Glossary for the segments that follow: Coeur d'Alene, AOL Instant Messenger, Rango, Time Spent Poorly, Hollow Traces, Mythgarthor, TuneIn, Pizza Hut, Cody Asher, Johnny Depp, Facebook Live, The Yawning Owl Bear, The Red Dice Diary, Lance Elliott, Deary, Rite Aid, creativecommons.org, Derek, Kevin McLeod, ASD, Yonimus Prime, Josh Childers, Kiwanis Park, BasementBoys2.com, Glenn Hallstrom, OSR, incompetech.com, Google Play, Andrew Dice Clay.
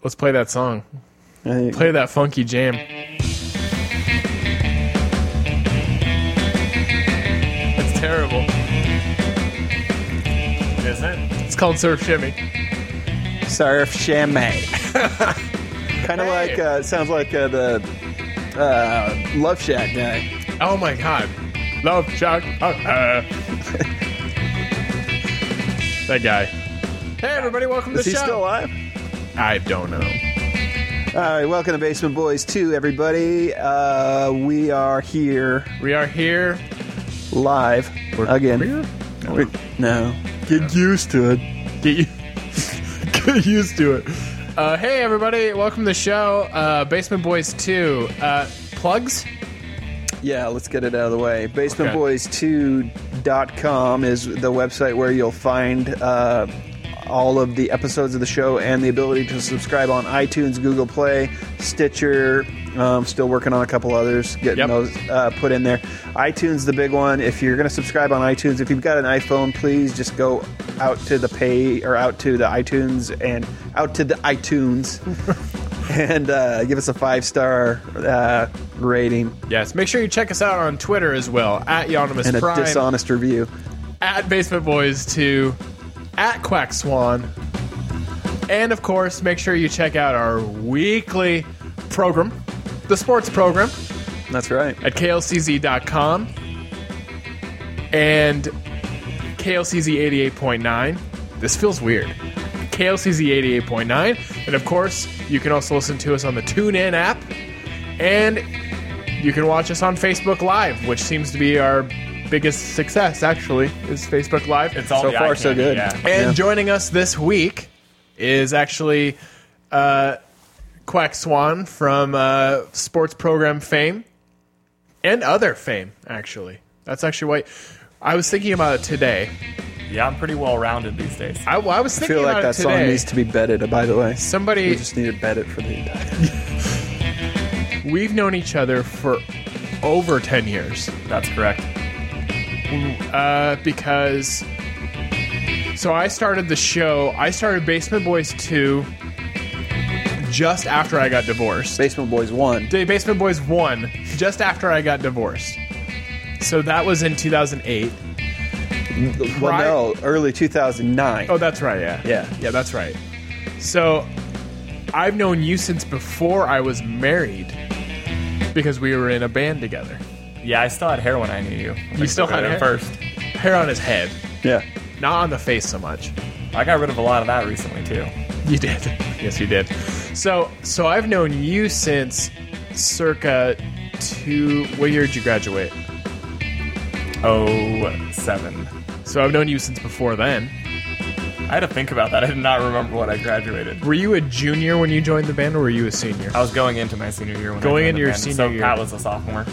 Let's play that song. Play that funky jam. It's terrible. Is it? It's called Surf Shimmy. Surf Shimmy. Kind of like, sounds like the Love Shack guy. Oh my god. Love Shack. That guy. Hey everybody, welcome to the show. Is he still alive? I don't know. Alright, welcome to Basement Boys 2, everybody. We are here. We are here. Live. Again. Here? No. Get used to it. Get used to it. Hey everybody, welcome to the show. Basement Boys 2. Plugs? Yeah, let's get it out of the way. BasementBoys2.com is the website where you'll find all of the episodes of the show and the ability to subscribe on iTunes, Google Play, Stitcher. Still working on a couple others, getting those put in there. iTunes, the big one. If you're going to subscribe on iTunes, if you've got an iPhone, please just go out to the iTunes. And give us a 5-star rating. Yes, make sure you check us out on Twitter as well, at Yonimus Prime. And a dishonest review. At Basement Boys 2, at Quackswan. And, of course, make sure you check out our weekly program, the sports program. That's right. At klcz.88.9 and klcz88.9. This feels weird. klcz88.9, and of course you can also listen to us on the TuneIn app, and you can watch us on Facebook Live, which seems to be our biggest success, actually, is Facebook Live. It's all so far so good. Yeah. And joining us this week is actually Quackswan from sports program fame and other fame, actually. That's actually why I was thinking about it today. Yeah, I'm pretty well-rounded these days. I was thinking about it today. I feel like that song needs to be bedded, by the way. Somebody... We just need to bed it for the entire... We've known each other for over 10 years. That's correct. Because... So I started the show... I started Basement Boys 2 just after I got divorced. Basement Boys 1. Basement Boys 1, just after I got divorced. So that was in 2008. Well, no, early 2009. Oh, that's right, yeah, that's right. So, I've known you since before I was married, because we were in a band together. Yeah, I still had hair when I knew you. You still had hair? First. Hair on his head. Yeah. Not on the face so much. I got rid of a lot of that recently, too. You did. Yes, you did. So I've known you since circa what year did you graduate? 2007. So I've known you since before then. I had to think about that. I did not remember when I graduated. Were you a junior when you joined the band, or were you a senior? I was going into my senior year when I joined the band. So Pat was a sophomore.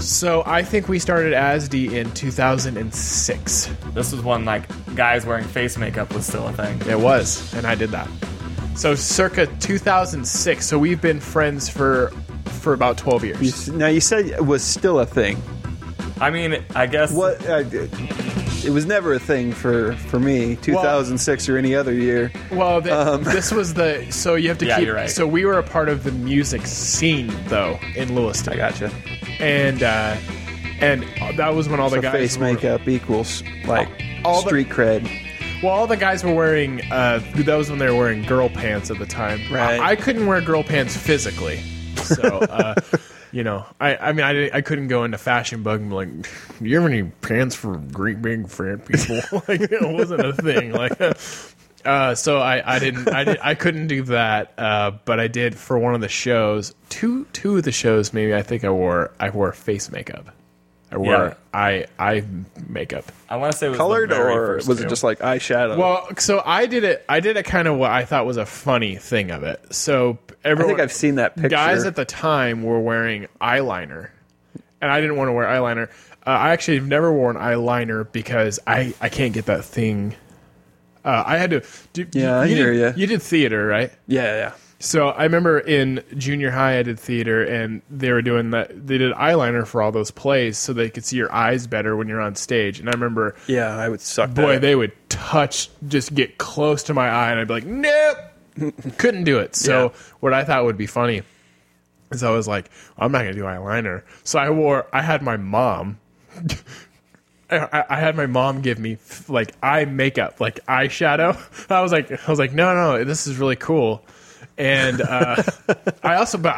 So I think we started ASD in 2006. This was when guys wearing face makeup was still a thing. It was, and I did that. So circa 2006. So we've been friends for about 12 years. Now you said it was still a thing. I mean, I guess... It was never a thing for me, 2006 or any other year. Well, this was the... So you have to keep... You're right. So we were a part of the music scene, though, in Lewiston. I gotcha. And that was when all the guys face makeup equals, street cred. Well, all the guys were wearing... that was when they were wearing girl pants at the time. Right. I couldn't wear girl pants physically, so... You know, I couldn't go into Fashion Bug and be like, do you have any pants for great big fat people? It wasn't a thing. So I couldn't do that. But I did for one of the shows, two of the shows. Maybe I think I wore face makeup. I wore eye makeup. I want to say it was colored, or was it just like eyeshadow? Well, so I did it kind of what I thought was a funny thing of it. So everyone, I think I've seen that picture. Guys at the time were wearing eyeliner, and I didn't want to wear eyeliner. I actually have never worn eyeliner because I can't get that thing. I had to. You did theater, right? Yeah. So I remember in junior high I did theater, and they were doing that. They did eyeliner for all those plays so they could see your eyes better when you're on stage. And I remember, I would suck. Boy, they would just get close to my eye, and I'd be like, nope, couldn't do it. So what I thought would be funny is I was like, I'm not going to do eyeliner. So I had my mom give me like eye makeup, like eyeshadow. I was like, no, this is really cool. And I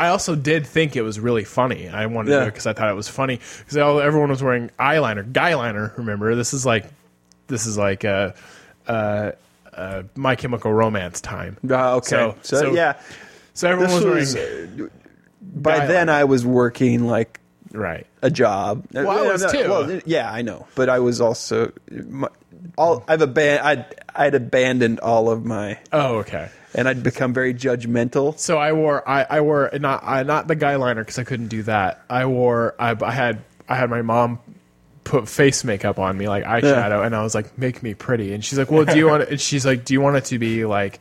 also did think it was really funny. I wanted to do it because I thought it was funny because everyone was wearing eyeliner, guyliner. Remember, this is like My Chemical Romance time. Okay, so everyone was wearing. By then, I was working like. Right. A job. Well, I was too. Well, yeah, I know. But I was also I'd abandoned all of my. Oh, okay. And I'd become very judgmental. So I wore not the guy liner because I couldn't do that. I had my mom put face makeup on me, like eyeshadow, and I was like, make me pretty, and she's like, well, do you want it? And she's like, do you want it to be like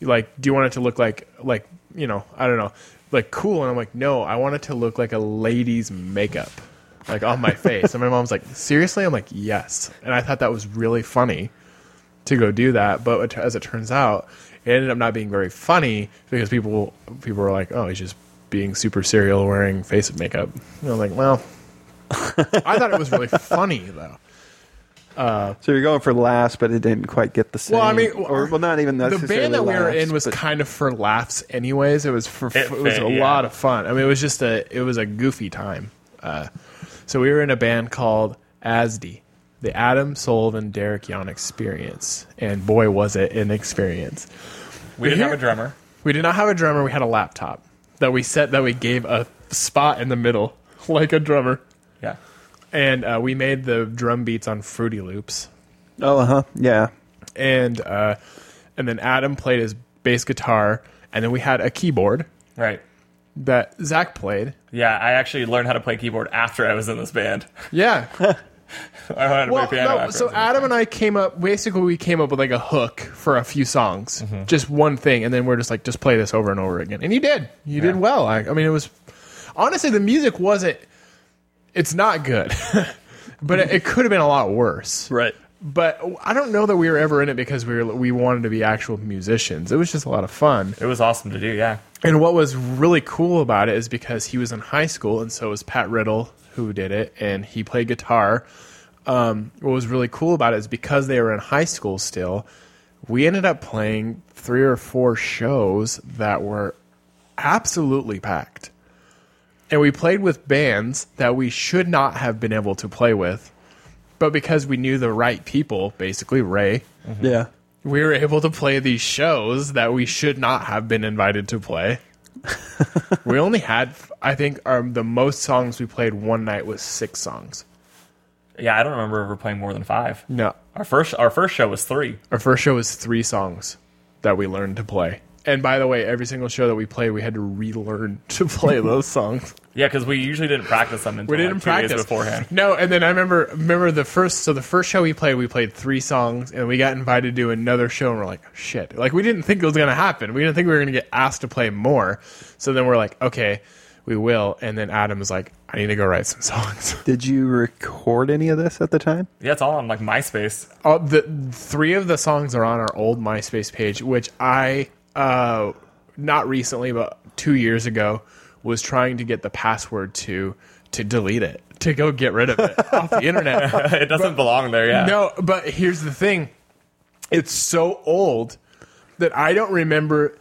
do you want it to look like you know, I don't know. Like cool, and I'm like, no, I want it to look like a lady's makeup, like on my face. And my mom's like, seriously? I'm like, yes. And I thought that was really funny to go do that, but as it turns out, it ended up not being very funny because people were like, oh, he's just being super serial wearing face makeup. And I'm like, well, I thought it was really funny though. So you're going for laughs, but it didn't quite get the same. Well, I mean, not even necessarily. The band that we were in was kind of for laughs, anyways. It was a lot of fun. I mean, it was a goofy time. So we were in a band called ASD, the Adam Sullivan Derek Yon Experience, and boy, was it an experience. We did not have a drummer. We had a laptop that we gave a spot in the middle like a drummer. Yeah. And we made the drum beats on Fruity Loops. Oh, uh-huh. Yeah. And then Adam played his bass guitar, and then we had a keyboard. Right. That Zach played. Yeah, I actually learned how to play keyboard after I was in this band. Yeah. I learned how to play piano after. So Adam and I came up with like a hook for a few songs. Mm-hmm. Just one thing, and then we're just like, just play this over and over again. And you did. You did well. I mean, it was... Honestly, the music wasn't... It's not good, but it could have been a lot worse. Right. But I don't know that we were ever in it because we wanted to be actual musicians. It was just a lot of fun. It was awesome to do, yeah. And what was really cool about it is because he was in high school, and so was Pat Riddle, who did it, and he played guitar. What was really cool about it is because they were in high school still, we ended up playing 3 or 4 shows that were absolutely packed. And we played with bands that we should not have been able to play with. But because we knew the right people, basically Ray, mm-hmm. yeah, we were able to play these shows that we should not have been invited to play. We only had, I think, the most songs we played one night was 6 songs. Yeah, I don't remember ever playing more than 5. No. Our first show was 3. Our first show was 3 songs that we learned to play. And by the way, every single show that we played, we had to relearn to play those songs. Yeah, because we usually didn't practice them until days beforehand. No, and then I remember the first show we played 3 songs, and we got invited to another show, and we're like, shit. Like, we didn't think it was going to happen. We didn't think we were going to get asked to play more. So then we're like, okay, we will. And then Adam's like, I need to go write some songs. Did you record any of this at the time? Yeah, it's all on, like, MySpace. Oh, the 3 of the songs are on our old MySpace page, which I... not recently, but 2 years ago, was trying to get the password to delete it, to go get rid of it off the internet. It doesn't belong there, yeah. No, but here's the thing. It's so old that I don't remember...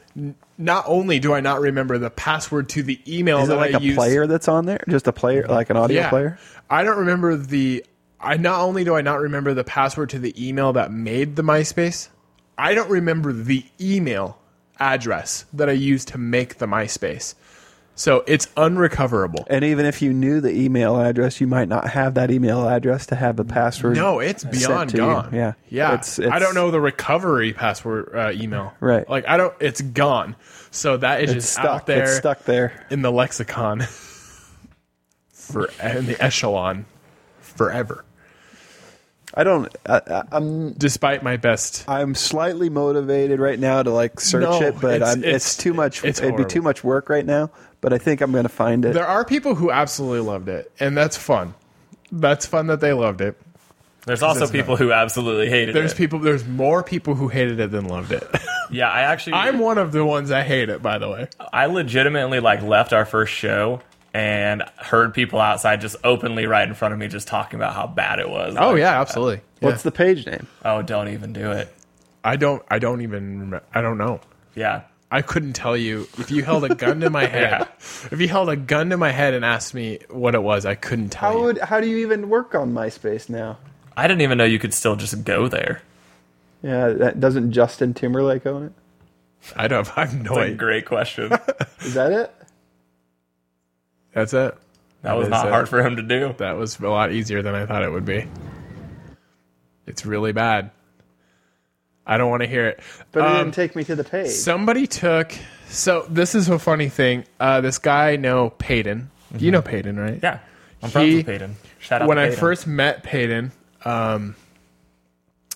Not only do I not remember the password to the email that I used... Is it like a player that's on there? Just a player, like an audio player? I don't remember the... Not only do I not remember the password to the email that made the MySpace, I don't remember the email... address that I used to make the MySpace. So it's unrecoverable. And even if you knew the email address, you might not have that email address to have the password. No, it's beyond gone. You. Yeah. It's, I don't know the recovery password email. Right. Like I don't. It's gone. So that is just stuck. Out there. It's stuck there in the lexicon in the echelon forever. I don't. I'm despite my best. I'm slightly motivated right now to like search it, but it's too much. It'd be too much work right now. But I think I'm going to find it. There are people who absolutely loved it, and that's fun. That's fun that they loved it. There's also people who absolutely hated it. There's more people who hated it than loved it. Yeah, I'm one of the ones that hate it, by the way. I legitimately left our first show and heard people outside just openly right in front of me just talking about how bad it was. Oh, yeah, absolutely. Yeah. What's the page name? Oh, don't even do it. I don't even remember. I don't know. Yeah. I couldn't tell you. If you held a gun to my head, yeah. If you held a gun to my head and asked me what it was, I couldn't tell you. How do you even work on MySpace now? I didn't even know you could still just go there. Yeah, that doesn't Justin Timberlake own it? I have no idea. That's a great question. Is that it? That's it. That was not hard for him to do. That was a lot easier than I thought it would be. It's really bad. I don't want to hear it. But it didn't take me to the page. Somebody took... So this is a funny thing. This guy I know, Peyton. Mm-hmm. You know Peyton, right? Yeah. I'm friends with Peyton. Shout out to Peyton. When I first met Peyton, and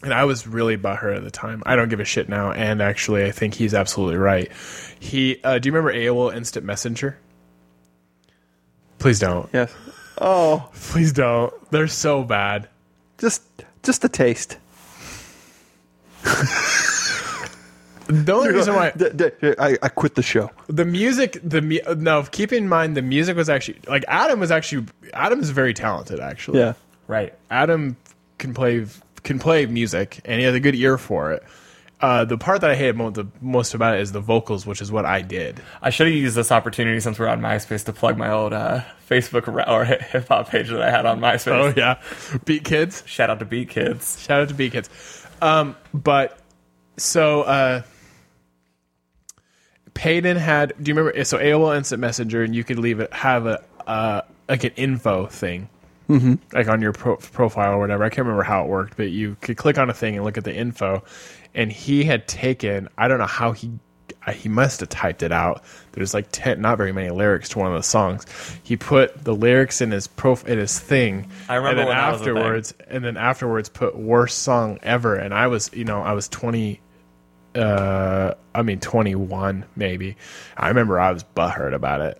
I was really butthurt at the time. I don't give a shit now. And actually, I think he's absolutely right. He... do you remember AOL Instant Messenger? Please don't. Yes. Oh. Please don't. They're so bad. Just a taste. The only reason why I quit the show. The music, keep in mind the music was actually Adam's very talented actually. Yeah, right. Adam can play music and he has a good ear for it. The part that I hated most about it is the vocals, which is what I did. I should have used this opportunity since we're on MySpace to plug my old Facebook or hip-hop page that I had on MySpace. Oh, yeah. Beat Kids. Shout out to Beat Kids. Peyton had... Do you remember... So AOL Instant Messenger, and you could have an info thing. Mm-hmm. On your profile or whatever. I can't remember how it worked, but you could click on a thing and look at the info. And he had taken... I don't know how he must have typed it out. There's not very many lyrics to one of the songs. He put the lyrics in his thing. I remember and then afterwards put worst song ever. And I was 21 maybe. I remember I was butthurt about it.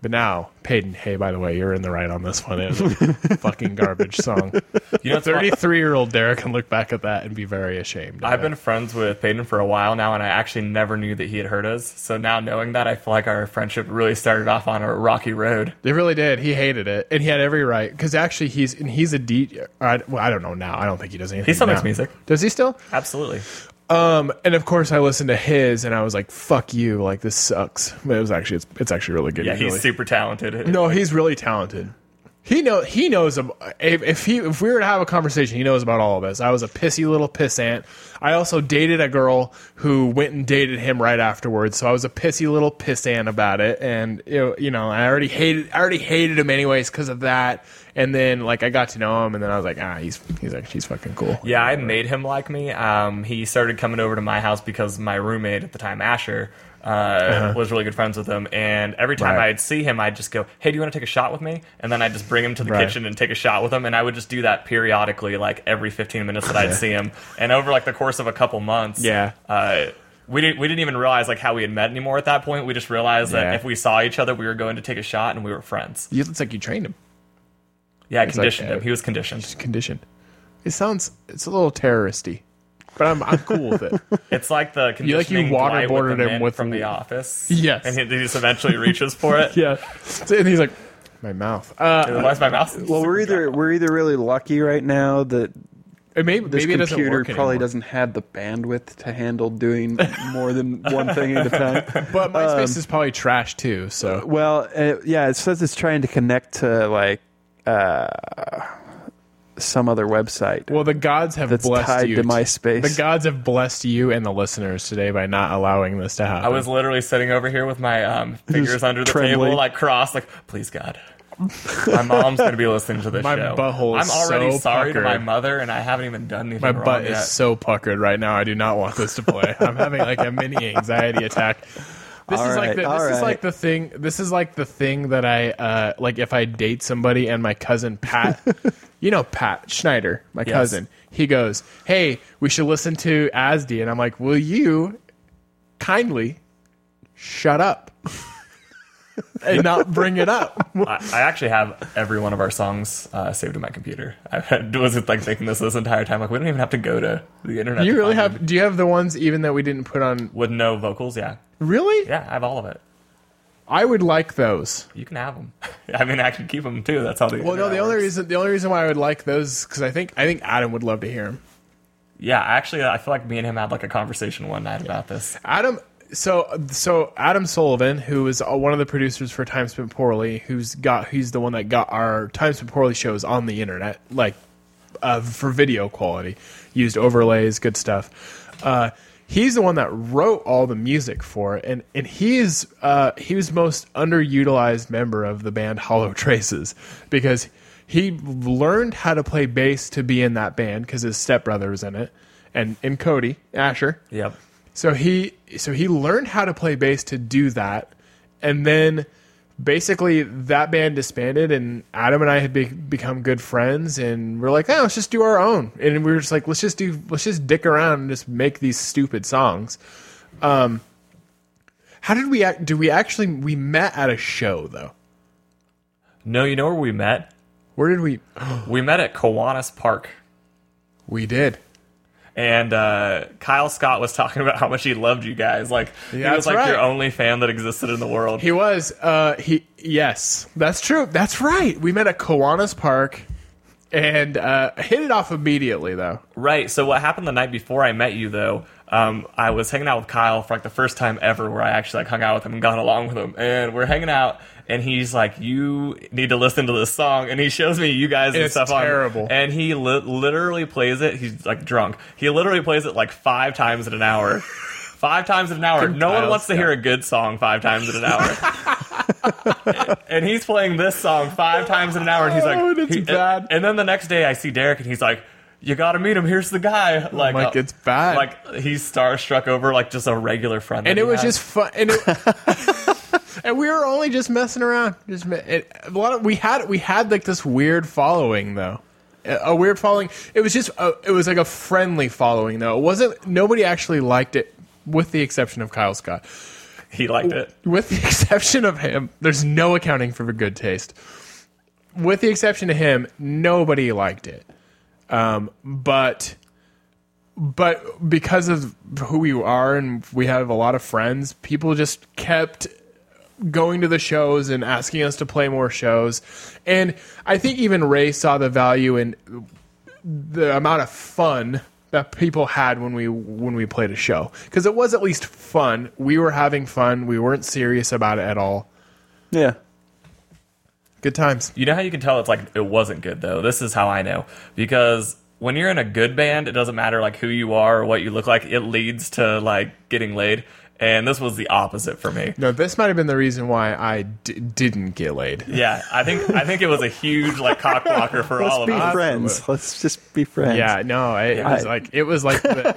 But now, Peyton, hey, by the way, you're in the right on this one. It was a fucking garbage song. 33-year-old Derek can look back at that and be very ashamed. I've been friends with Peyton for a while now, and I actually never knew that he had heard us. So now knowing that, I feel like our friendship really started off on a rocky road. It really did. He hated it, and he had every right. Because actually, he's a DJ. I don't know now. I don't think he does anything. He still makes music. Does he still? Absolutely. And of course I listened to his and I was like, fuck you. This sucks. But it's actually really good. Yeah. He's really super talented. No, he's really talented. He knows if we were to have a conversation, he knows about all of us. I was a pissy little pissant. I also dated a girl who went and dated him right afterwards. So I was a pissy little pissant about it. And I already hated him anyways because of that. And then I got to know him, and then I was like, he's fucking cool. Yeah, I made him like me. He started coming over to my house because my roommate at the time, Asher, was really good friends with him, and every time I'd see him, I'd just go, hey, do you want to take a shot with me? And then I'd just bring him to the kitchen and take a shot with him, and I would just do that periodically, every 15 minutes that I'd see him. And over the course of a couple months, we didn't even realize how we had met anymore at that point. We just realized that if we saw each other, we were going to take a shot, and we were friends. It's you trained him. Yeah, I conditioned him. He was conditioned. It's a little terroristy. But I'm cool with it. It's the conditioning you waterboarded him from The Office. Yes. And he just eventually reaches for it. Yeah. And he's like, my mouth. Why is my mouth? Well, we're either really lucky right now that this computer probably doesn't have the bandwidth to handle doing more than one thing at a time. But MySpace is probably trash too. So it says it's trying to connect to some other website. Well, the gods have blessed you to MySpace. The gods have blessed you and the listeners today by not allowing this to happen. I was literally sitting over here with my fingers just under the table, crossed, please God. My mom's going to be listening to this show. My butthole is sorry puckered. To my mother, and I haven't even done anything wrong. My butt is so puckered right now. I do not want this to play. I'm having a mini anxiety attack. This is the thing that I if I date somebody and my cousin Pat, Pat Schneider, my cousin, he goes, "Hey, we should listen to ASD," and I'm like, "Will you kindly shut up?" and not bring it up. I actually have every one of our songs saved to my computer. I was like thinking this entire time, like we don't even have to go to the internet. You really have? Do you have the ones even that we didn't put on with no vocals? Yeah. Really? Yeah, I have all of it. I would like those. You can have them. I mean, I can keep them too. That's how they. Well, no, the only reason why I would like those because I think Adam would love to hear them. Yeah, actually, I feel like me and him had like a conversation one night about this. Adam. So Adam Sullivan, who is one of the producers for Time Spent Poorly, he's the one that got our Time Spent Poorly shows on the internet, like for video quality, used overlays, good stuff. He's the one that wrote all the music for it, and he was most underutilized member of the band Hollow Traces because he learned how to play bass to be in that band because his stepbrother was in it, and Cody Asher. Yep. So he learned how to play bass to do that, and then basically that band disbanded, and Adam and I had become good friends, and we're like, oh, let's just do our own, and we were just like, let's just dick around and just make these stupid songs. How did we act? We met at a show though. No, you know where we met? Where did we? We met at Kiwanis Park. We did. And Kyle Scott was talking about how much he loved you guys. Like he was like right. Your only fan that existed in the world. He was. Yes, that's true. That's right. We met at Kiwanis Park and hit it off immediately, though. Right. So what happened the night before I met you, though? I was hanging out with Kyle for like the first time ever, where I actually like hung out with him and gone along with him, and we're hanging out. And he's like, you need to listen to this song. And he shows me you guys and stuff on. It's terrible. And he literally plays it. He's like drunk. He literally plays it like 5 times in an hour. 5 times in an hour. No one wants to hear a good song 5 times in an hour. And he's playing this song 5 times in an hour. And he's like, bad. And then the next day I see Derek and he's like, you gotta meet him. Here's the guy. Like it's bad. Like he's starstruck over like just a regular friend. And it was just fun. And and we were only just messing around. We had like this weird following though. A weird following. It was just it was like a friendly following though. It wasn't. Nobody actually liked it, with the exception of Kyle Scott. He liked it. With the exception of him, there's no accounting for good taste. With the exception of him, nobody liked it. But because of who we are and we have a lot of friends, people just kept going to the shows and asking us to play more shows. And I think even Ray saw the value in the amount of fun that people had when we played a show. 'Cause it was at least fun. We were having fun. We weren't serious about it at all. Yeah. Good times. You know how you can tell it's like it wasn't good though? This is how I know. Because when you're in a good band, it doesn't matter like who you are or what you look like, it leads to like getting laid. And this was the opposite for me. No, this might have been the reason why I didn't get laid. Yeah, I think it was a huge like cock blocker for all of us. Let's be friends. Let's just be friends. Yeah, no, it was like the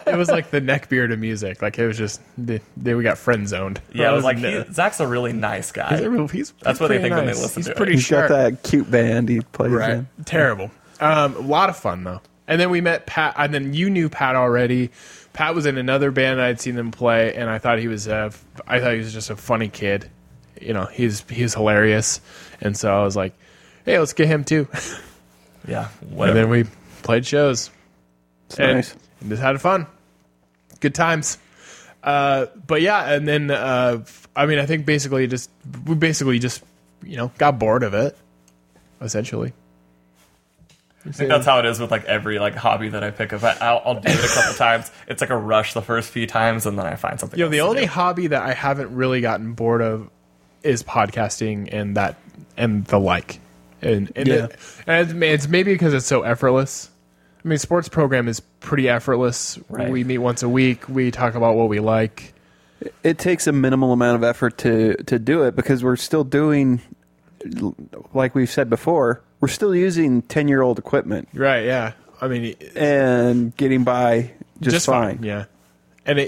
neckbeard of music. Like it was just we got friend zoned. Yeah, it was like Zach's a really nice guy. That's what they think when they listen to it. He's pretty sharp. He's got that cute band he plays in. Terrible. A lot of fun though. And then we met Pat, and then you knew Pat already. Pat was in another band. I had seen them play, and I thought he was just a funny kid. You know, he's hilarious, and so I was like, "Hey, let's get him too." Yeah, whatever. And then we played shows. It's nice. And just had fun, good times. But yeah, and then I mean, I think we basically just you know got bored of it, essentially. I think that's how it is with like every like hobby that I pick up. I'll do it a couple times. It's like a rush the first few times, and then I find something. You know, the only hobby that I haven't really gotten bored of is podcasting and that and the like. It's maybe because it's so effortless. I mean, sports program is pretty effortless. Right. We meet once a week. We talk about what we like. It takes a minimal amount of effort to do it because we're still doing, like we've said before. We're still using 10-year-old equipment. Right, yeah. I mean... and getting by just fine. Yeah. And,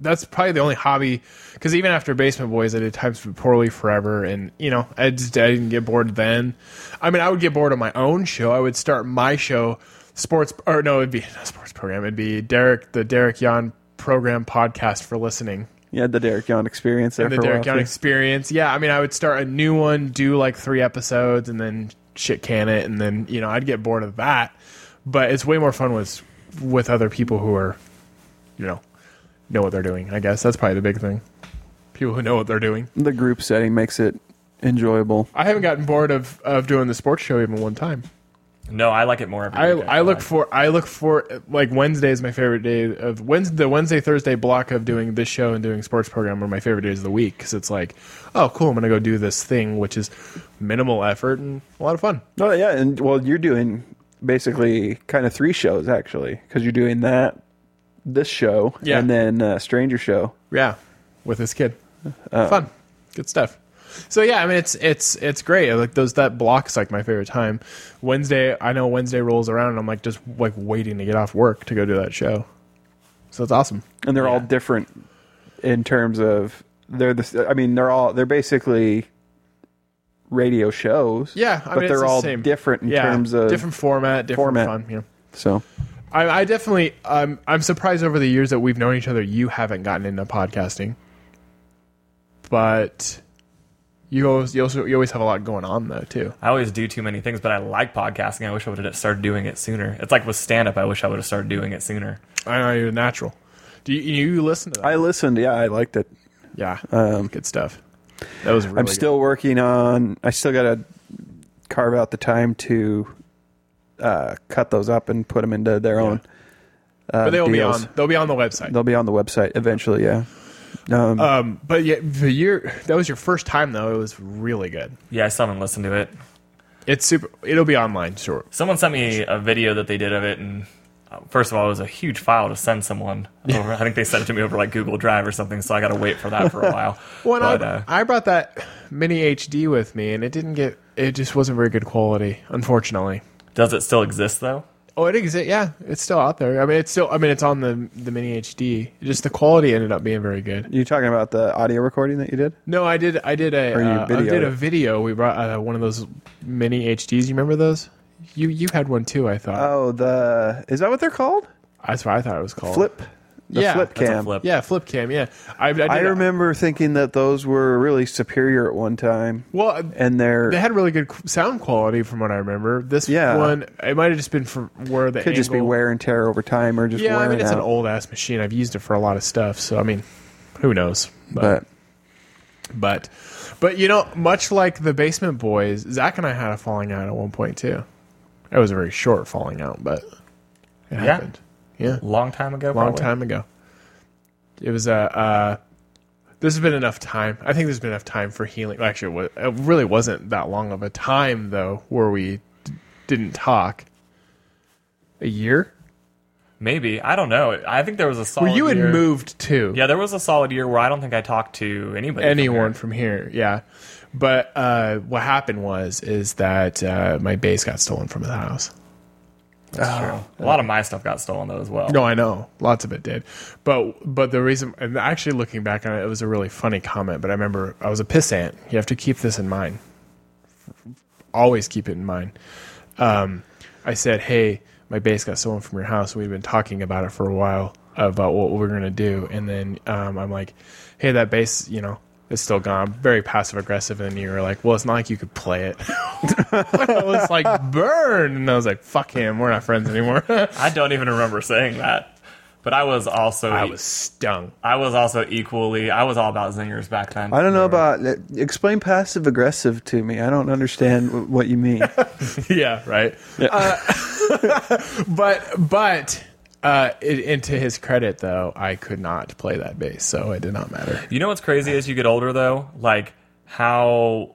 that's probably the only hobby... Because even after Basement Boys, I did Time Spent Poorly forever. And, you know, I didn't get bored then. I mean, I would get bored on my own show. I would start my show, it'd be not sports program. It'd be the Derek Yon program podcast for listening. You had the Derek Young experience there. Yeah, I mean, I would start a new one, do like 3 episodes, and then shit can it, and then, you know, I'd get bored of that. But it's way more fun with other people who are, you know what they're doing. I guess that's probably the big thing. People who know what they're doing. The group setting makes it enjoyable. I haven't gotten bored of doing the sports show even one time. No, I like it more every day. I look for like Wednesday is my favorite day of the Wednesday Thursday block of doing this show and doing sports program are my favorite days of the week because it's like, oh cool, I'm gonna go do this thing which is minimal effort and a lot of fun. Oh yeah, and well you're doing basically kind of 3 shows actually because you're doing this show and then Stranger Show with this kid. Fun, good stuff. So yeah, I mean it's great. Like that block's like my favorite time. Wednesday, I know Wednesday rolls around and I'm like just like waiting to get off work to go do that show. So it's awesome. And they're all different in terms of they're basically radio shows. Yeah, I mean, but they're all different in terms of different format. Fun. You know. So I definitely I'm surprised over the years that we've known each other. You haven't gotten into podcasting, but. You always have a lot going on, though, too. I always do too many things, but I like podcasting. I wish I would have started doing it sooner. It's like with stand-up. I wish I would have started doing it sooner. I know, you're natural. Do you listen to that? I listened, yeah. I liked it. Yeah, good stuff. That was really still working on... I still got to carve out the time to cut those up and put them into their own but they'll be on the website. They'll be on the website eventually, yeah. But yeah, that was your first time though. It was really good. Yeah, I still haven't listened to it. It's super. It'll be online short. Someone sent me a video that they did of it, and first of all, it was a huge file to send someone. Over. I think they sent it to me over like Google Drive or something. So I got to wait for that for a while. Well, I brought that mini HD with me, and it didn't get. It just wasn't very good quality, unfortunately. Does it still exist though? Oh, it exists. Yeah, it's still out there. I mean, it's on the mini HD. Just the quality ended up being very good. You're talking about the audio recording that you did? No, I did a video. We brought one of those mini HDs. You remember those? You had one too, I thought. Oh, is that what they're called? That's what I thought it was called. Flip. Flip cam. Flip. Yeah, flip cam. Yeah, I remember thinking that those were really superior at one time. Well, and they had really good sound quality from what I remember. This one, it might have just been from where the could just be wear and tear over time or just wearing out. I mean it's an old ass machine. I've used it for a lot of stuff, so I mean, who knows? But you know, much like the Basement Boys, Zach and I had a falling out at one point too. It was a very short falling out, but it happened. Yeah, long time ago. It was this has been enough time. I think there's been enough time for healing. Actually, it really wasn't that long of a time though, where we didn't talk. A year, maybe. I don't know. I think there was a solid. Well, you had year. Moved too. Yeah, there was a solid year where I don't think I talked to anybody. Anyone from here? Yeah, but what happened was that my bass got stolen from the house. That's true. A lot of my stuff got stolen though as well. No, I know. Lots of it did. But the reason, and actually looking back on it, it was a really funny comment, but I remember I was a pissant. You have to keep this in mind. Always keep it in mind. I said, hey, my bass got stolen from your house. We've been talking about it for a while about what we're going to do. And then I'm like, hey, that bass, you know, it's still gone. Very passive aggressive. And you were like, well, it's not like you could play it. I was like, burn. And I was like, fuck him. We're not friends anymore. I don't even remember saying that. But I was stung. I was also equally. I was all about zingers back then. I don't know about. Explain passive aggressive to me. I don't understand what you mean. Yeah, right. Yeah. And to his credit, though, I could not play that bass, so it did not matter. You know what's crazy as you get older, though? Like, how...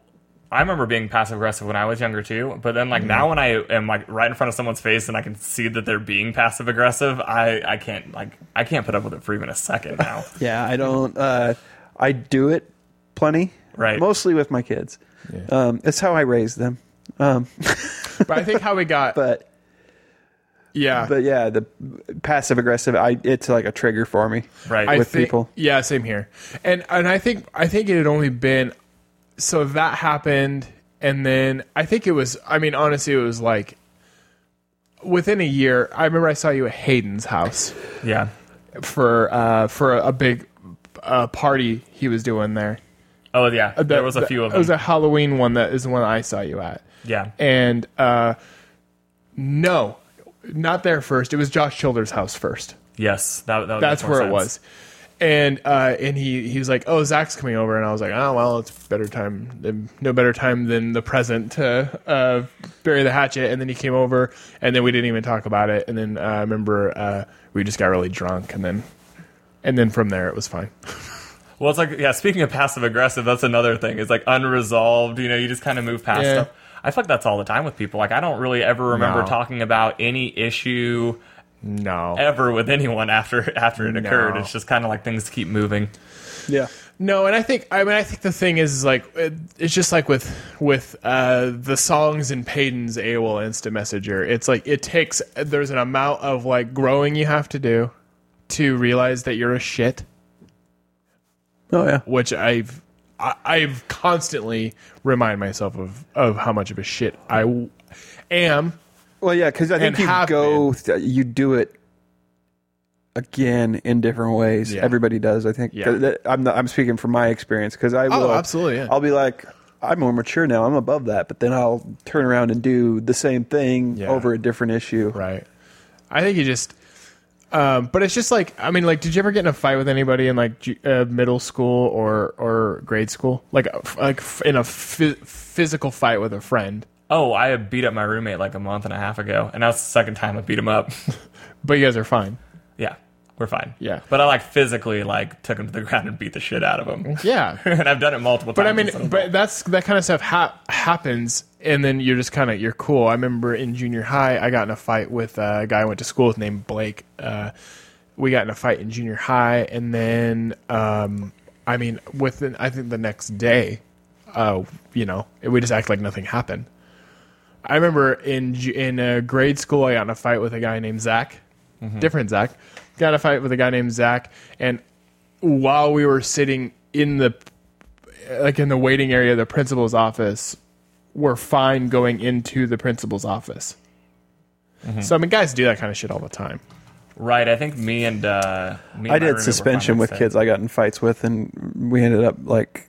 I remember being passive-aggressive when I was younger, too, but then, like, now when I am, like, right in front of someone's face and I can see that they're being passive-aggressive, I can't put up with it for even a second now. Yeah, I don't... I do it plenty. Right. Mostly with my kids. Yeah. It's how I raise them. But I think how we got... Yeah, but yeah, the passive aggressive, it's like a trigger for me, right? People, yeah, same here. And I think it had only been so that happened, and then I think it was. I mean, honestly, it was like within a year. I remember I saw you at Hayden's house. Yeah, for a big party he was doing there. Oh, yeah. There was a few of them. It was a Halloween one that is the one I saw you at. Yeah. And no, not there first. It was Josh Childers' house first. Yes. That's where it was. And he was like, oh, Zach's coming over. And I was like, oh, well, it's better time. No better time than the present to bury the hatchet. And then he came over, and then we didn't even talk about it. And then I remember we just got really drunk. And then from there, it was fine. Well, it's like, yeah, speaking of passive-aggressive, that's another thing. It's like unresolved, you just kind of move past stuff. I feel like that's all the time with people. Like, I don't really ever remember talking about any issue ever with anyone after it occurred. It's just kind of like things keep moving. Yeah. No, and I think the thing is like, it's just like with the songs in Payton's AOL Instant Messenger. It's like there's an amount of like growing you have to do to realize that you're a shit. Oh yeah, which I've constantly remind myself of how much of a shit I am. Well, yeah, because I think you do it again in different ways. Yeah. Everybody does, I think. Yeah. I'm speaking from my experience because I will. Oh, absolutely. Yeah. I'll be like, I'm more mature now. I'm above that, but then I'll turn around and do the same thing over a different issue. Right. I think you just. But it's just like, I mean, like, did you ever get in a fight with anybody in like middle school or grade school, like in a physical fight with a friend? Oh, I beat up my roommate like a month and a half ago, and that's the second time I beat him up. But you guys are fine. Yeah, we're fine. Yeah, but I like physically like took him to the ground and beat the shit out of him. Yeah, and I've done it multiple times. But I mean, that kind of stuff happens. And then you're just kind of, you're cool. I remember in junior high, I got in a fight with a guy I went to school with named Blake. We got in a fight in junior high. And then, I think the next day, we just act like nothing happened. I remember in grade school, I got in a fight with a guy named Zach. Mm-hmm. Different Zach. Got in a fight with a guy named Zach. And while we were sitting in the waiting area of the principal's office, we're fine going into the principal's office. Mm-hmm. So, I mean, guys do that kind of shit all the time. Right. I think I did suspension with kids I got in fights with, and we ended up like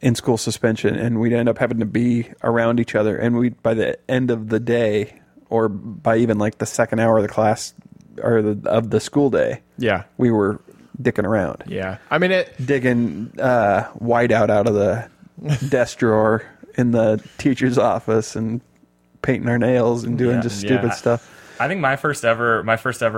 in school suspension, and we'd end up having to be around each other. And we, by the end of the day, or by even like the second hour of the class or of the school day, we were dicking around. Yeah. I mean, digging whiteout out of the desk drawer in the teacher's office and painting our nails and doing just stupid stuff. I think my first ever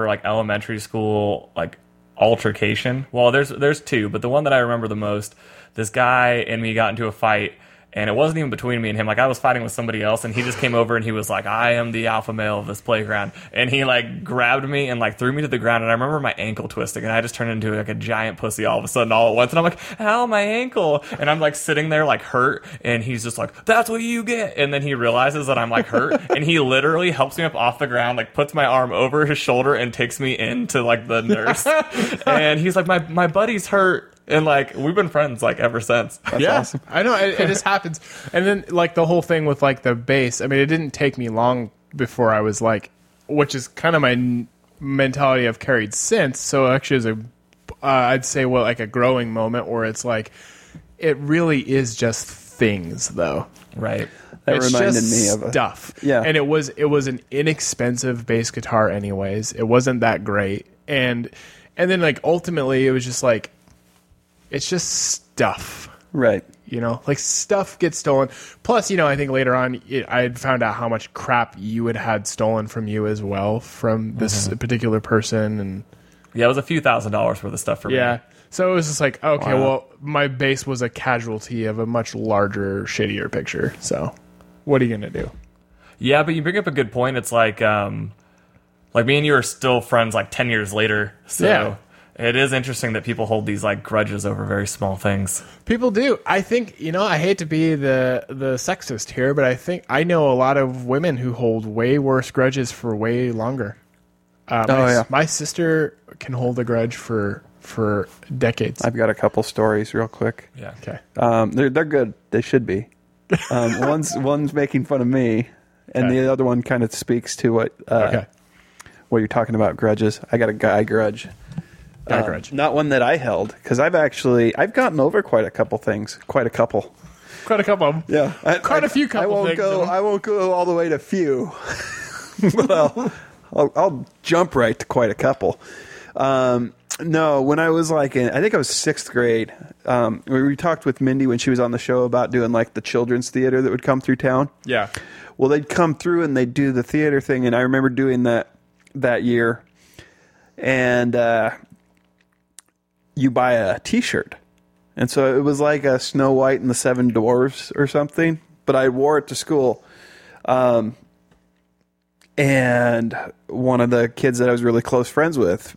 like elementary school like altercation. Well, there's two, but the one that I remember the most, this guy and me got into a fight, and it wasn't even between me and him. Like I was fighting with somebody else, and he just came over and he was like, "I am the alpha male of this playground," and he like grabbed me and like threw me to the ground. And I remember my ankle twisting, and I just turned into like a giant pussy all of a sudden, all at once. And I'm like, "Ow, my ankle!" And I'm like sitting there like hurt, and he's just like, "That's what you get." And then he realizes that I'm like hurt, and he literally helps me up off the ground, like puts my arm over his shoulder, and takes me into like the nurse. And he's like, "My buddy's hurt." And, like, we've been friends, like, ever since. That's awesome. I know. It just happens. And then, like, the whole thing with, like, the bass. I mean, it didn't take me long before I was, like, which is kind of my mentality I've carried since. So, actually, it was a growing moment where it's, like, it really is just things, though. Right. That it's reminded me of stuff. Yeah. And it was an inexpensive bass guitar anyways. It wasn't that great. And then, like, ultimately, it was just, like, it's just stuff. Right. Like stuff gets stolen. Plus, I think later on I had found out how much crap you had stolen from you as well from this particular person. And yeah, it was a few $1,000s worth of stuff for me. Yeah. So it was just like, okay, well, my base was a casualty of a much larger, shittier picture. So what are you going to do? Yeah, but you bring up a good point. It's like me and you are still friends like 10 years later. So. Yeah. It is interesting that people hold these like grudges over very small things. People do. I think, I hate to be the sexist here, but I think I know a lot of women who hold way worse grudges for way longer. My sister can hold a grudge for decades. I've got a couple stories real quick. Yeah. Okay. They're good. They should be. One's making fun of me, and the other one kind of speaks to what you're talking about, grudges. I got a guy grudge. Not a grudge. Not one that I held, because I've gotten over quite a couple things. Quite a couple of them. Yeah. I won't go all the way to few. Well, I'll jump right to quite a couple. No, when I was I think I was 6th grade, we talked with Mindy when she was on the show about doing the children's theater that would come through town. Yeah. Well, they'd come through and they'd do the theater thing, and I remember doing that year. And you buy a T-shirt. And so it was like a Snow White and the Seven Dwarfs or something, but I wore it to school. And one of the kids that I was really close friends with,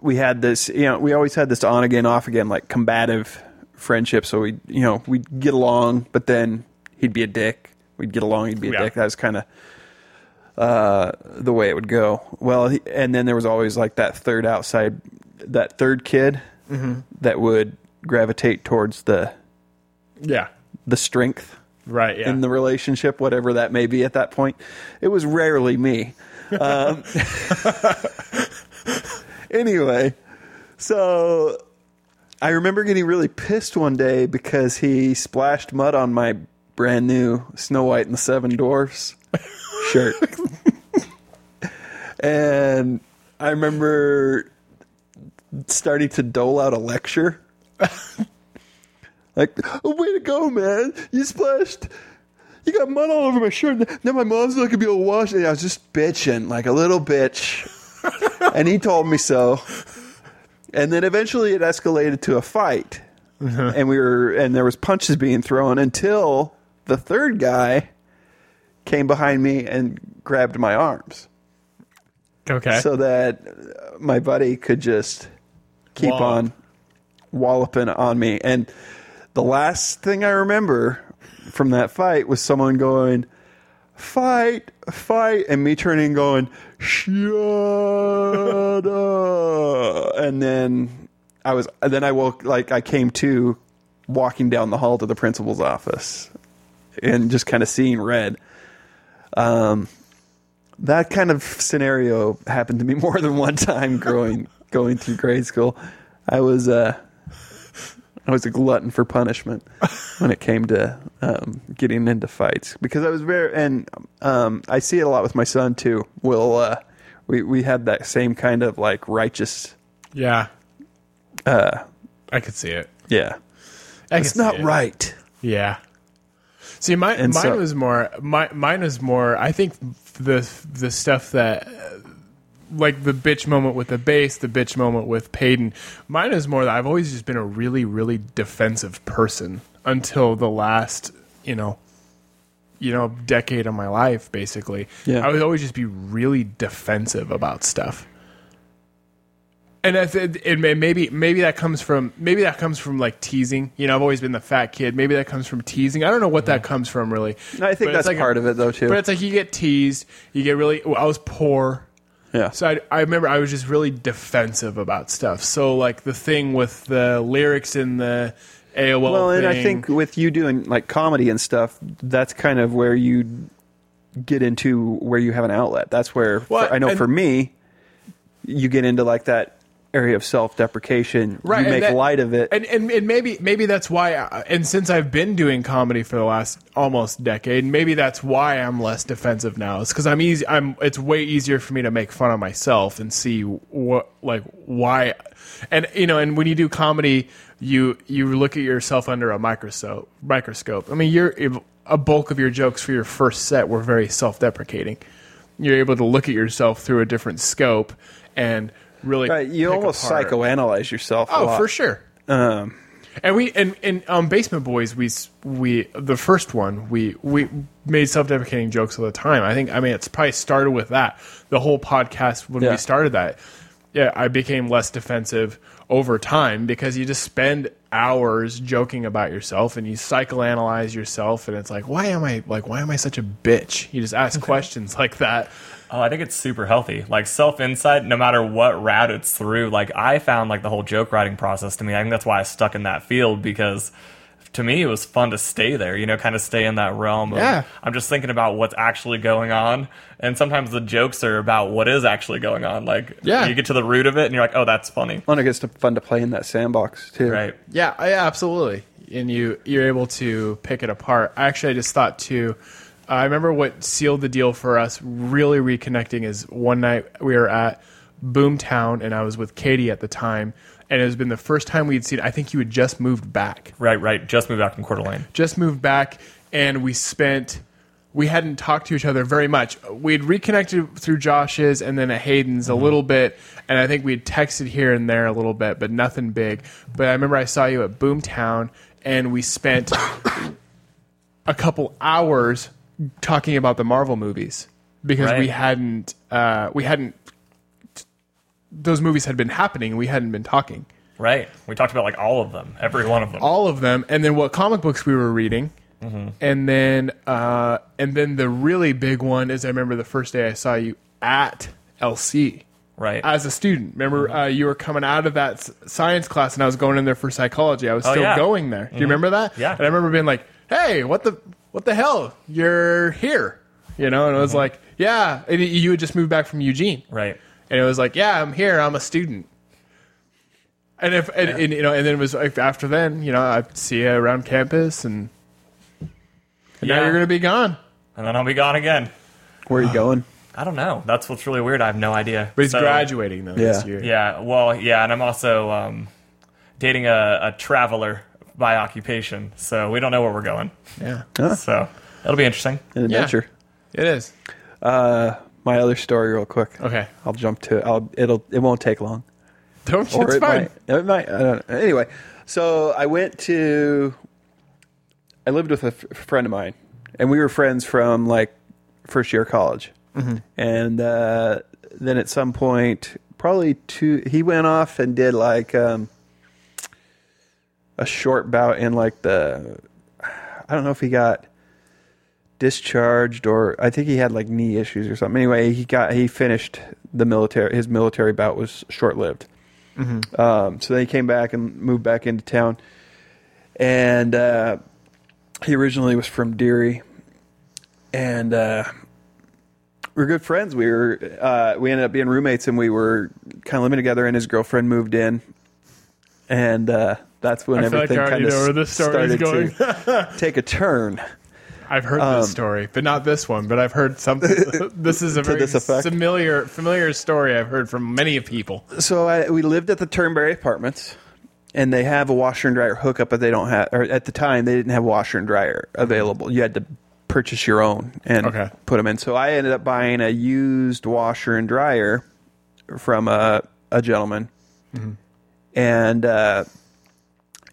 we had this, we always had this on again, off again, combative friendship. So we'd get along, but then he'd be a dick. We'd get along, he'd be a dick. That was kind of the way it would go. Well, and then there was always that third outside, that third kid that would gravitate towards the strength, right? Yeah. In the relationship, whatever that may be at that point. It was rarely me. Anyway, so I remember getting really pissed one day because he splashed mud on my brand new Snow White and the Seven Dwarfs shirt. And I remember starting to dole out a lecture. Oh, way to go, man. You got mud all over my shirt. Now my mom's not going to be able to wash it. I was just bitching like a little bitch. And he told me so. And then eventually it escalated to a fight. Uh-huh. And there was punches being thrown until the third guy came behind me and grabbed my arms. Okay. So that my buddy could just keep on walloping on me. And the last thing I remember from that fight was someone going, "Fight, fight," and me turning and going, "Shut up." And then I woke, I came to walking down the hall to the principal's office and just kind of seeing red. That kind of scenario happened to me more than one time going through grade school. I was a glutton for punishment when it came to getting into fights, because I was I see it a lot with my son too. We had that same kind of righteous. Yeah. I could see it. Yeah. It's not right. Yeah. See, mine was more, I think the stuff that, the bitch moment with the bass, the bitch moment with Peyton, mine is more that I've always just been a really, really defensive person until the last, decade of my life, basically. Yeah. I would always just be really defensive about stuff. And maybe that comes from teasing. I've always been the fat kid. Maybe that comes from teasing. I don't know what that comes from, really. No, I think that's part of it though too. But it's you get teased. You get really. I was poor. Yeah. So I remember I was just really defensive about stuff. So the thing with the lyrics in the AOL. Well, and I think with you doing comedy and stuff, that's kind of where you get into where you have an outlet. That's where for me, you get into that area of self-deprecation, right? You make light of it, and maybe that's why. And since I've been doing comedy for the last almost decade, maybe that's why I'm less defensive now. It's because I'm easy. It's way easier for me to make fun of myself and see what why. And and when you do comedy, you look at yourself under a microscope. I mean, you're a bulk of your jokes for your first set were very self-deprecating. You're able to look at yourself through a different scope and really right, you almost apart. Psychoanalyze yourself a lot. For sure. And Basement Boys, we the first one, we made self-deprecating jokes all the time. I mean it's probably started with that, the whole podcast when we started that. Yeah, I became less defensive over time because you just spend hours joking about yourself and you psychoanalyze yourself, and it's why am I such a bitch? You just ask questions like that. Oh, I think it's super healthy. Self-insight, no matter what route it's through. I found the whole joke writing process to me. I think that's why I stuck in that field, because to me, it was fun to stay there, you know, kind of stay in that realm of, yeah, I'm just thinking about what's actually going on. And sometimes the jokes are about what is actually going on. Like, yeah, you get to the root of it, and you're like, oh, that's funny. And it gets fun to play in that sandbox, too. Right. Yeah, absolutely. And you're able to pick it apart. Actually, I just thought, too, I remember what sealed the deal for us really reconnecting is one night we were at Boomtown, and I was with Katie at the time. And it has been the first time we'd seen, I think you had just moved back. Right. Just moved back from Coeur d'Alene. Just moved back, and we hadn't talked to each other very much. We'd reconnected through Josh's and then at Hayden's a little bit, and I think we'd texted here and there a little bit, but nothing big. But I remember I saw you at Boomtown, and we spent a couple hours talking about the Marvel movies because we hadn't. Those movies had been happening and we hadn't been talking. Right. We talked about like all of them, every one of them. All of them. And then what comic books we were reading. Mm-hmm. And then the really big one is I remember the first day I saw you at LC. Right. As a student. Remember, you were coming out of that science class and I was going in there for psychology. I was still going there. Do you remember that? Yeah. And I remember being like, hey, what the hell? You're here. You know? And I was like, yeah. And you had just moved back from Eugene. Right. And it was like, yeah, I'm here. I'm a student. And you know, and then it was like after then, you know, I see you around campus, and now you're gonna be gone, and then I'll be gone again. Where are you going? I don't know. That's what's really weird. I have no idea. But he's graduating though this year. Yeah. Well, yeah, and I'm also dating a traveler by occupation, so we don't know where we're going. Yeah. So it'll be interesting. An adventure. Yeah, it is. My other story real quick. Okay. I'll jump to it. It won't take long. Don't you? It's fine. It might. I don't know. Anyway, so I lived with a friend of mine, and we were friends from like first year of college. Mm-hmm. And then at some point, probably he went off and did like a short bout in like I don't know if he got discharged, or I think he had like knee issues or something. Anyway, he finished the military. His military bout was short lived. Mm-hmm. So then he came back and moved back into town. And he originally was from Deary, and we were good friends. We ended up being roommates, and we were kind of living together. And his girlfriend moved in, and that's when everything kind of started to take a turn. I've heard this story, but not this one. But I've heard something. This is a very familiar story I've heard from many people. So we lived at the Turnberry Apartments, and they have a washer and dryer hookup, but they don't have. Or at the time, they didn't have washer and dryer available. You had to purchase your own and put them in. So I ended up buying a used washer and dryer from a gentleman, and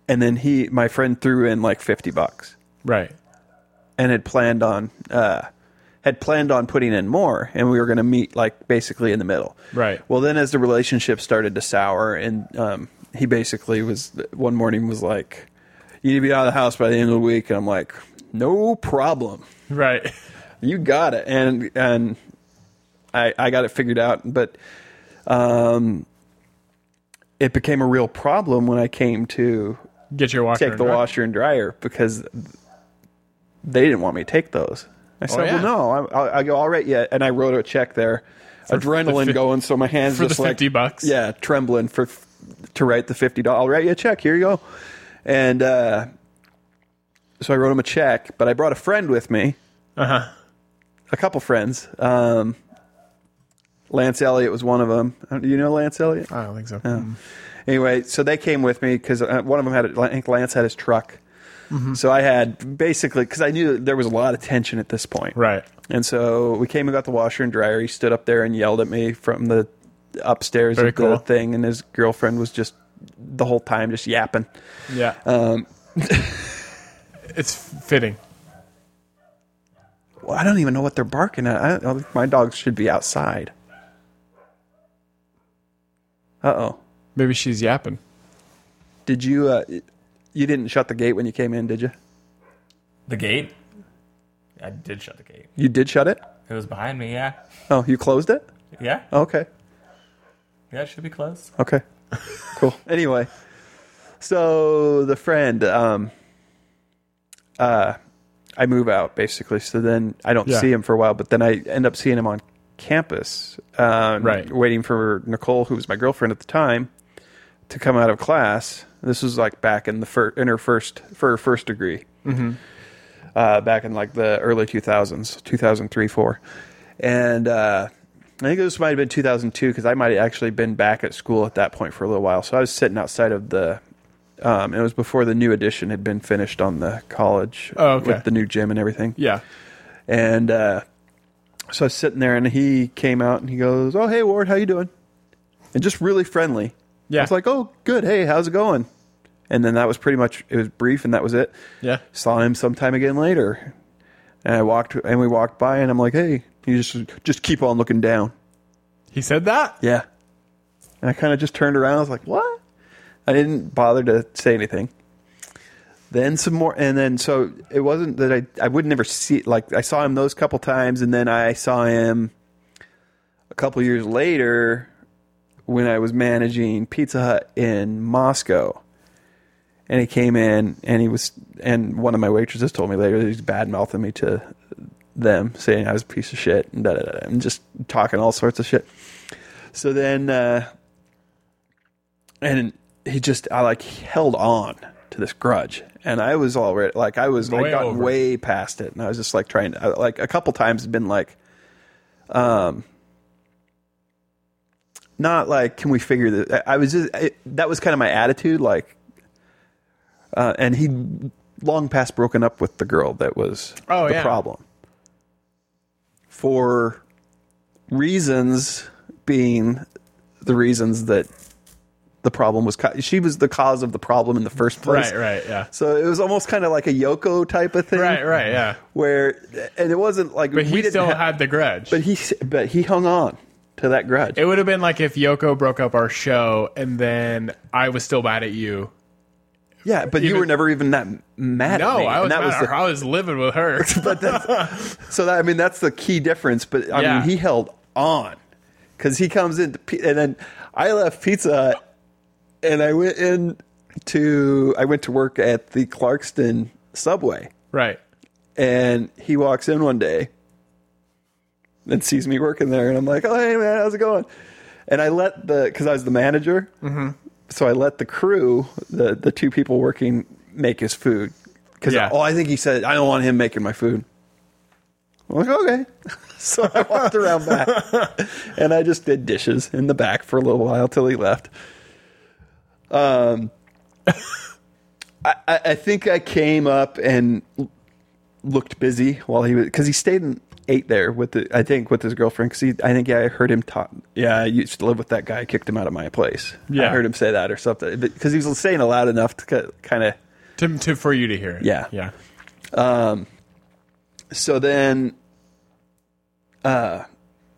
then my friend threw in like $50, right. And had planned on putting in more, and we were going to meet like basically in the middle. Right. Well, then as the relationship started to sour, and he basically one morning was like, "You need to be out of the house by the end of the week." And I'm like, "No problem." Right. You got it, and I got it figured out. But it became a real problem when I came to washer and dryer because they didn't want me to take those. I said, well, no, I go, all right, yeah. And I wrote a check there, for adrenaline going, so my hands for just the like... $50. Yeah, trembling to write the $50. I'll write you a check. Here you go. And so I wrote him a check, but I brought a friend with me. Uh-huh. A couple friends. Lance Elliott was one of them. Do you know Lance Elliott? I don't think so. Anyway, so they came with me because one of them I think Lance had his truck. Mm-hmm. So I had basically, because I knew that there was a lot of tension at this point. Right. And so we came and got the washer and dryer. He stood up there and yelled at me from the upstairs of the thing. And his girlfriend was just the whole time just yapping. Yeah. It's fitting. Well, I don't even know what they're barking at. My dogs should be outside. Uh-oh. Maybe she's yapping. Did you... You didn't shut the gate when you came in, did you? The gate? I did shut the gate. You did shut it? It was behind me, yeah. Oh, you closed it? Yeah. Oh, okay. Yeah, it should be closed. Okay. Cool. Anyway, so the friend, I move out basically. So then I don't see him for a while, but then I end up seeing him on campus, waiting for Nicole, who was my girlfriend at the time, to come out of class. This was like back in the her first degree, back in like the early 2000s, 2003, 4. And I think this might have been 2002 because I might have actually been back at school at that point for a little while. So I was sitting outside of the it was before the new addition had been finished on the college with the new gym and everything. Yeah. And so I was sitting there and he came out and he goes, "Oh, hey, Ward, how you doing?" And just really friendly. Yeah. I was like, "Oh, good. Hey, how's it going?" And then that was pretty much, it was brief and that was it. Yeah. Saw him sometime again later. And we walked by and I'm like, "Hey." You just keep on looking down. He said that? Yeah. And I kind of just turned around. I was like, what? I didn't bother to say anything. Then some more. And then so it wasn't that I would never see it. Like I saw him those couple times. And then I saw him a couple years later when I was managing Pizza Hut in Moscow. And he came in and one of my waitresses told me later that he's bad mouthing me to them, saying I was a piece of shit and da da da, and just talking all sorts of shit. So then, and he just, I like held on to this grudge, and I was already like, I got way past it, and I was just like trying to, like a couple times, it's been like, not like, can we figure this? I was just, that was kind of my attitude, like, and he long past broken up with the girl that was the problem. For reasons being the reasons that the problem was... She was the cause of the problem in the first place. Right, yeah. So it was almost kind of like a Yoko type of thing. Right, yeah. Where... And it wasn't like... But he still had the grudge. But he hung on to that grudge. It would have been like if Yoko broke up our show and then I was still mad at you. Yeah, but you were never even that mad at me. No, I was mad at her. I was living with her. But that's the key difference. But, I mean, he held on. Because he comes in, and then I left Pizza Hut, and I went to work at the Clarkston subway. Right. And he walks in one day and sees me working there, and I'm like, "Oh, hey, man, how's it going?" And because I was the manager. Mm-hmm. So I let the crew, the two people working, make his food. Because I think he said, "I don't want him making my food." I'm like, okay. So I walked around back. And I just did dishes in the back for a little while till he left. I think I came up and looked busy while he was... Because he stayed and ate there, with his girlfriend. Because I heard him talk. Yeah, I used to live with that guy. I kicked him out of my place. Yeah. I heard him say that or something. Because he was saying it loud enough to kind of... for you to hear it. Yeah. Yeah. So then... and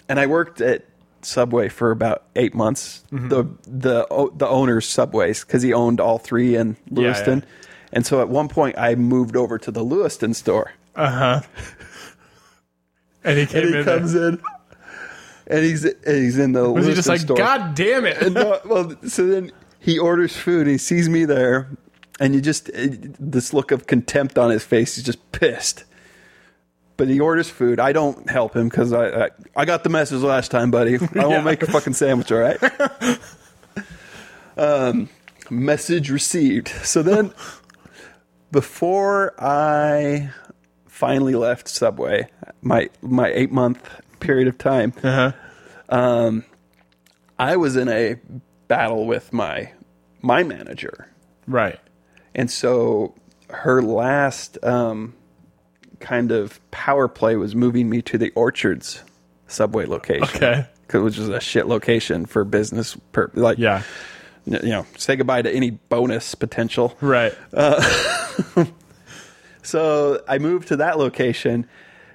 I worked at Subway for about 8 months. Mm-hmm. The owner's Subways. Because he owned all three in Lewiston. Yeah. And so at one point, I moved over to the Lewiston store. Uh-huh. And he comes in, and he's in the. Was Lewiston he just like, store. "God damn it!" So then he orders food, and he sees me there, and this look of contempt on his face. He's just pissed. But he orders food. I don't help him because I got the message last time, buddy. I won't make a fucking sandwich, all right? Message received. So then, before I finally left Subway, my 8-month period of time, I was in a battle with my manager. Right. And so her last kind of power play was moving me to the Orchards Subway location. Okay. Which is a shit location for business purpose. Like, yeah. You know, say goodbye to any bonus potential. Right. So I moved to that location,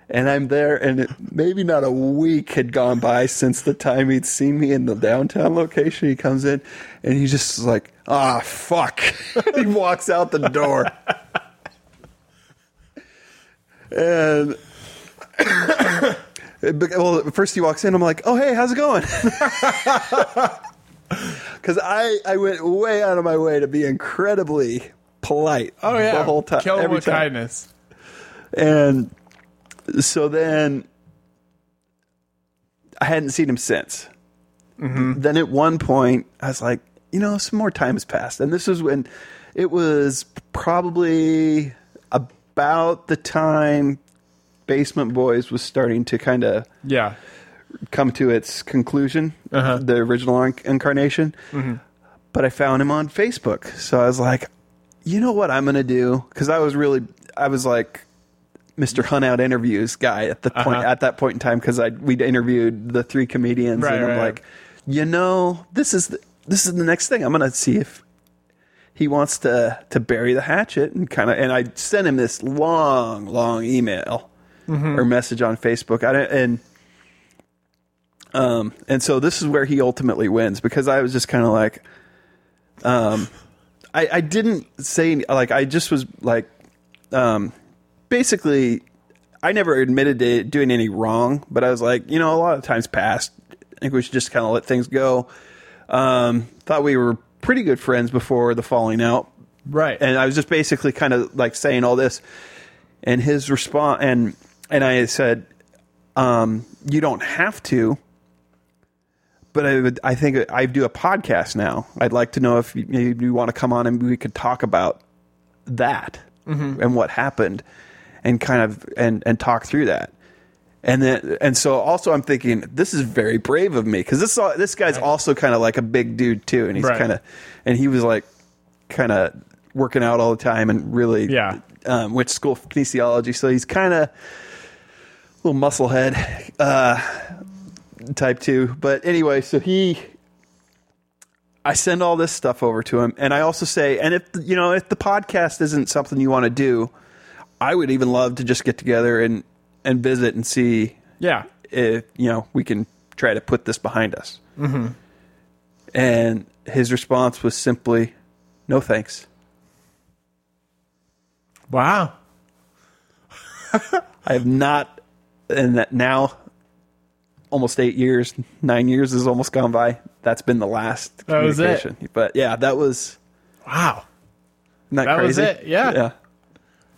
and I'm there, and maybe not a week had gone by since the time he'd seen me in the downtown location. He comes in, and he's just like, "Ah, fuck." He walks out the door. And... Well, first he walks in, I'm like, "Oh, hey, how's it going?" Because I went way out of my way to be incredibly polite. Oh yeah, the whole time. Kill him with kindness. And so then I hadn't seen him since. Mm-hmm. Then at one point I was like, you know, some more time has passed, and this is when it was probably about the time Basement Boys was starting to kind of come to its conclusion, the original incarnation. Mm-hmm. But I found him on Facebook, so I was like, you know what I'm going to do? Because I was like Mr. Hunt Out Interviews guy at the point at that point in time, because we'd interviewed the three comedians, and I'm like, you know, this is the next thing. I'm going to see if he wants to bury the hatchet, and I sent him this long email or message on Facebook. And so this is where he ultimately wins, because I was just kind of like, I didn't say, like, I just was like, basically I never admitted to doing any wrong, but I was like, you know, a lot of time's passed. I think we should just kind of let things go. Thought we were pretty good friends before the falling out. Right. And I was just basically kind of like saying all this, and his response, and I said, you don't have to, but I think I do a podcast now. I'd like to know if you want to come on and we could talk about that and what happened, and kind of, and talk through that. And then, and so also I'm thinking, this is very brave of me, because this guy's also kind of like a big dude too. And he's kind of, and he was like kind of working out all the time, and really went to school for kinesiology. So he's kind of a little musclehead, type two. But anyway, so I send all this stuff over to him, and I also say, and if the podcast isn't something you want to do, I would even love to just get together and visit and see if, you know, we can try to put this behind us. Mm-hmm. And his response was simply, no thanks. Wow. I have not, and that now almost 8 years, 9 years has almost gone by. That's been the last communication. That was it. But yeah, that was, wow. Isn't that crazy? Was it. Yeah.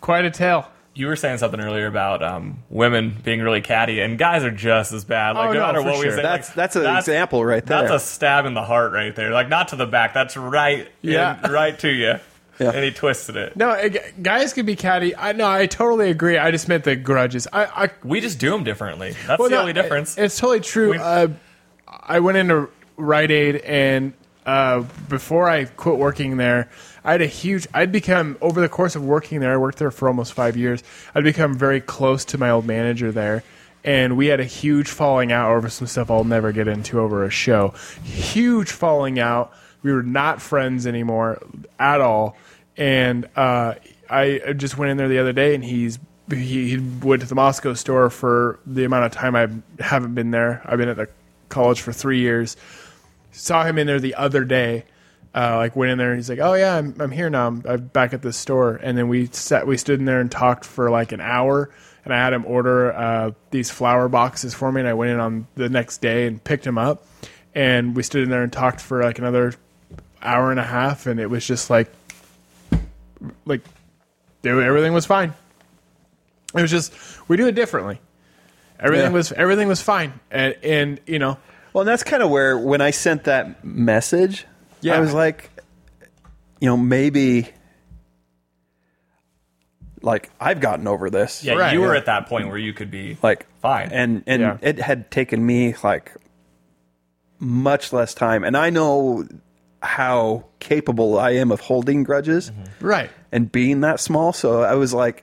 Quite a tale. You were saying something earlier about women being really catty, and guys are just as bad. Like, no matter what we say, that's an example right there. That's a stab in the heart right there. Like, not to the back. That's right. Yeah, right to you. Yeah. And he twisted it. No, guys can be catty. I totally agree. I just meant the grudges. We just do them differently. That's the only difference. It's totally true. I went into Rite Aid, and before I quit working there, I'd become, over the course of working there, I worked there for almost 5 years, I'd become very close to my old manager there, and we had a huge falling out over some stuff I'll never get into over a show. Huge falling out. We were not friends anymore at all, and I just went in there the other day, and he went to the Moscow store for the amount of time I haven't been there. I've been at the college for 3 years. Saw him in there the other day. Went in there, and he's like, oh yeah, I'm here now. I'm back at this store. And then we stood in there and talked for like an hour, and I had him order these flower boxes for me, and I went in on the next day and picked him up, and we stood in there and talked for like another hour and a half, and it was just like everything was fine. It was just, we do it differently. Everything was fine. And you know, well, and that's kind of where, when I sent that message, I was like, you know, maybe, like, I've gotten over this. Yeah, right. You were at that point where you could be like fine, and it had taken me like much less time, and I know how capable I am of holding grudges, right? And being that small, so I was like,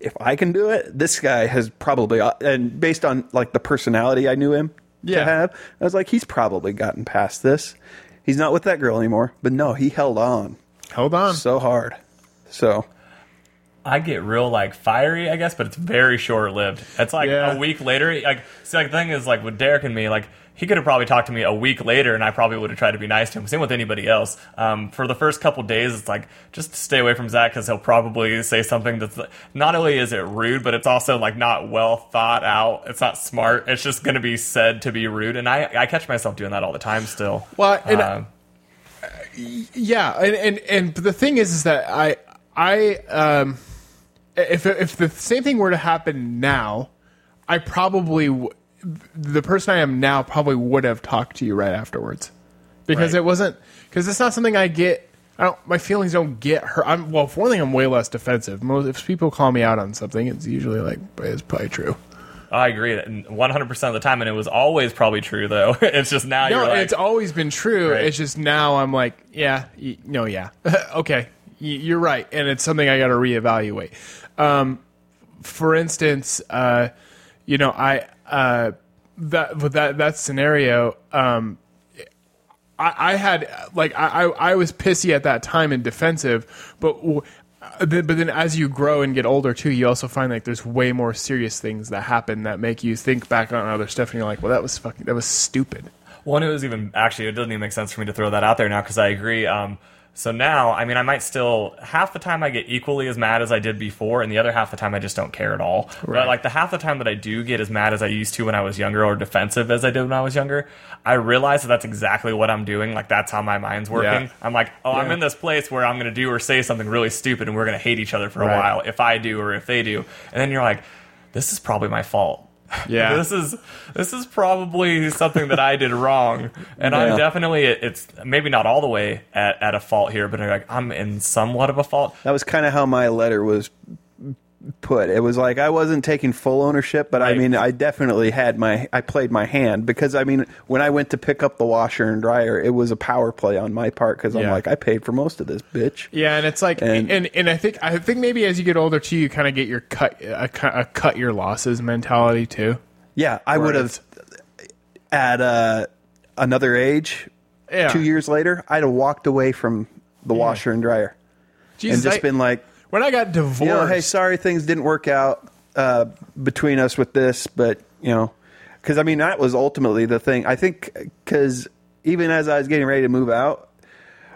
if I can do it, this guy has probably, and based on like the personality I knew him to have, I was like, he's probably gotten past this. He's not with that girl anymore, but no, he held on so hard. So I get real like fiery, I guess, but it's very short lived. It's like a week later. Like, see, like the thing is, like with Derek and me, like he could have probably talked to me a week later, and I probably would have tried to be nice to him. Same with anybody else. For the first couple days, it's like just stay away from Zach, because he'll probably say something that's not only is it rude, but it's also like not well thought out. It's not smart. It's just going to be said to be rude, and I catch myself doing that all the time still. Well, and the thing is that I. If the same thing were to happen now, I probably the person I am now probably would have talked to you right afterwards, because it wasn't, because it's not something I get. My feelings don't get hurt. For one thing, I'm way less defensive. If people call me out on something, it's usually like, it's probably true. I agree 100% of the time, and it was always probably true, though. It's just now you're like... No, it's always been true. Right. It's just now I'm like, okay, you're right, and it's something I got to reevaluate. For instance, that scenario... I had I was pissy at that time and defensive, but then as you grow and get older too, you also find like there's way more serious things that happen that make you think back on other stuff, and you're like, well, that was stupid. Well, and it was it doesn't even make sense for me to throw that out there now, because I agree. So now, I mean, I might still, half the time I get equally as mad as I did before, and the other half the time I just don't care at all. Right. But like the half the time that I do get as mad as I used to when I was younger, or defensive as I did when I was younger, I realize that that's exactly what I'm doing. Like, that's how my mind's working. Yeah. I'm like, I'm in this place where I'm going to do or say something really stupid, and we're going to hate each other for a while if I do or if they do. And then you're like, this is probably my fault. Yeah, this is probably something that I did wrong, and I'm definitely, it's maybe not all the way at a fault here, but I'm in somewhat of a fault. That was kind of how my letter was put. It was like I wasn't taking full ownership, but I mean, I definitely had I played my hand, because I mean, when I went to pick up the washer and dryer, it was a power play on my part, because I'm like, I paid for most of this, bitch. Yeah, and it's like, and I think maybe as you get older too, you kind of get your cut your losses mentality too. Yeah, I would have at another age. 2 years later, I'd have walked away from the washer and dryer, and just been like. When I got divorced... You know, hey, sorry, things didn't work out between us with this, but, you know... Because, I mean, that was ultimately the thing. I think, because even as I was getting ready to move out,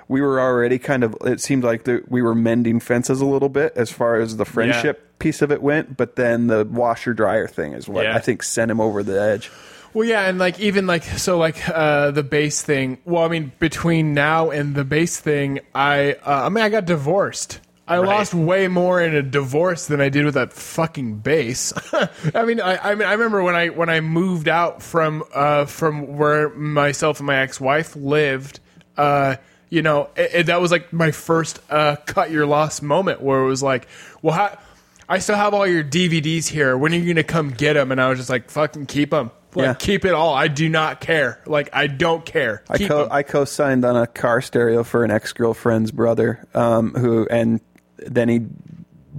we were already kind of... It seemed like we were mending fences a little bit as far as the friendship piece of it went, but then the washer-dryer thing is what I think sent him over the edge. Well, yeah, and, like, even, like... So, like, the bass thing... Well, I mean, between now and the bass thing, I got divorced... I lost way more in a divorce than I did with that fucking bass. I mean, I remember when I moved out from where myself and my ex-wife lived. You know, that was like my first cut your loss moment, where it was like, well, I still have all your DVDs here. When are you gonna come get them? And I was just like, fucking keep them. Like, keep it all. I do not care. Like, I don't care. I co-signed on a car stereo for an ex-girlfriend's brother, Then he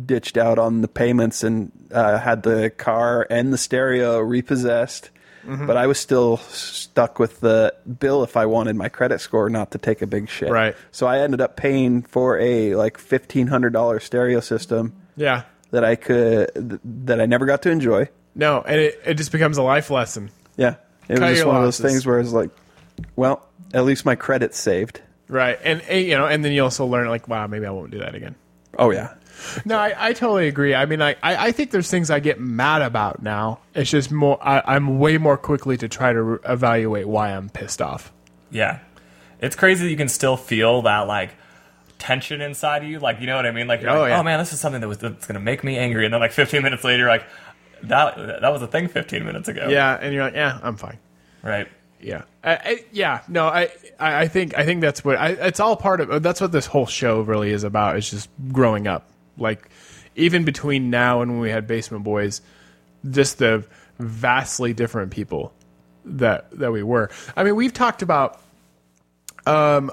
ditched out on the payments and had the car and the stereo repossessed. Mm-hmm. But I was still stuck with the bill if I wanted my credit score not to take a big shit. Right. So I ended up paying for a like $1,500 stereo system. Yeah. That I never got to enjoy. No, and it just becomes a life lesson. Yeah. It was just one of those things where it's like, well, at least my credit's saved. Right, and you know, and then you also learn, like, wow, maybe I won't do that again. Oh, yeah. No, I totally agree. I mean, I think there's things I get mad about now. It's just more, I'm way more quickly to try to evaluate why I'm pissed off. Yeah. It's crazy that you can still feel that, like, tension inside of you. Like, you know what I mean? Like, you're oh, man, this is something that's going to make me angry. And then, like, 15 minutes later, like, that was a thing 15 minutes ago. Yeah, and you're like, yeah, I'm fine. Right. Yeah. I think that's what it's all part of. That's what this whole show really is about. It's just growing up. Like, even between now and when we had Basement Boys, just the vastly different people that we were. I mean, we've talked about. I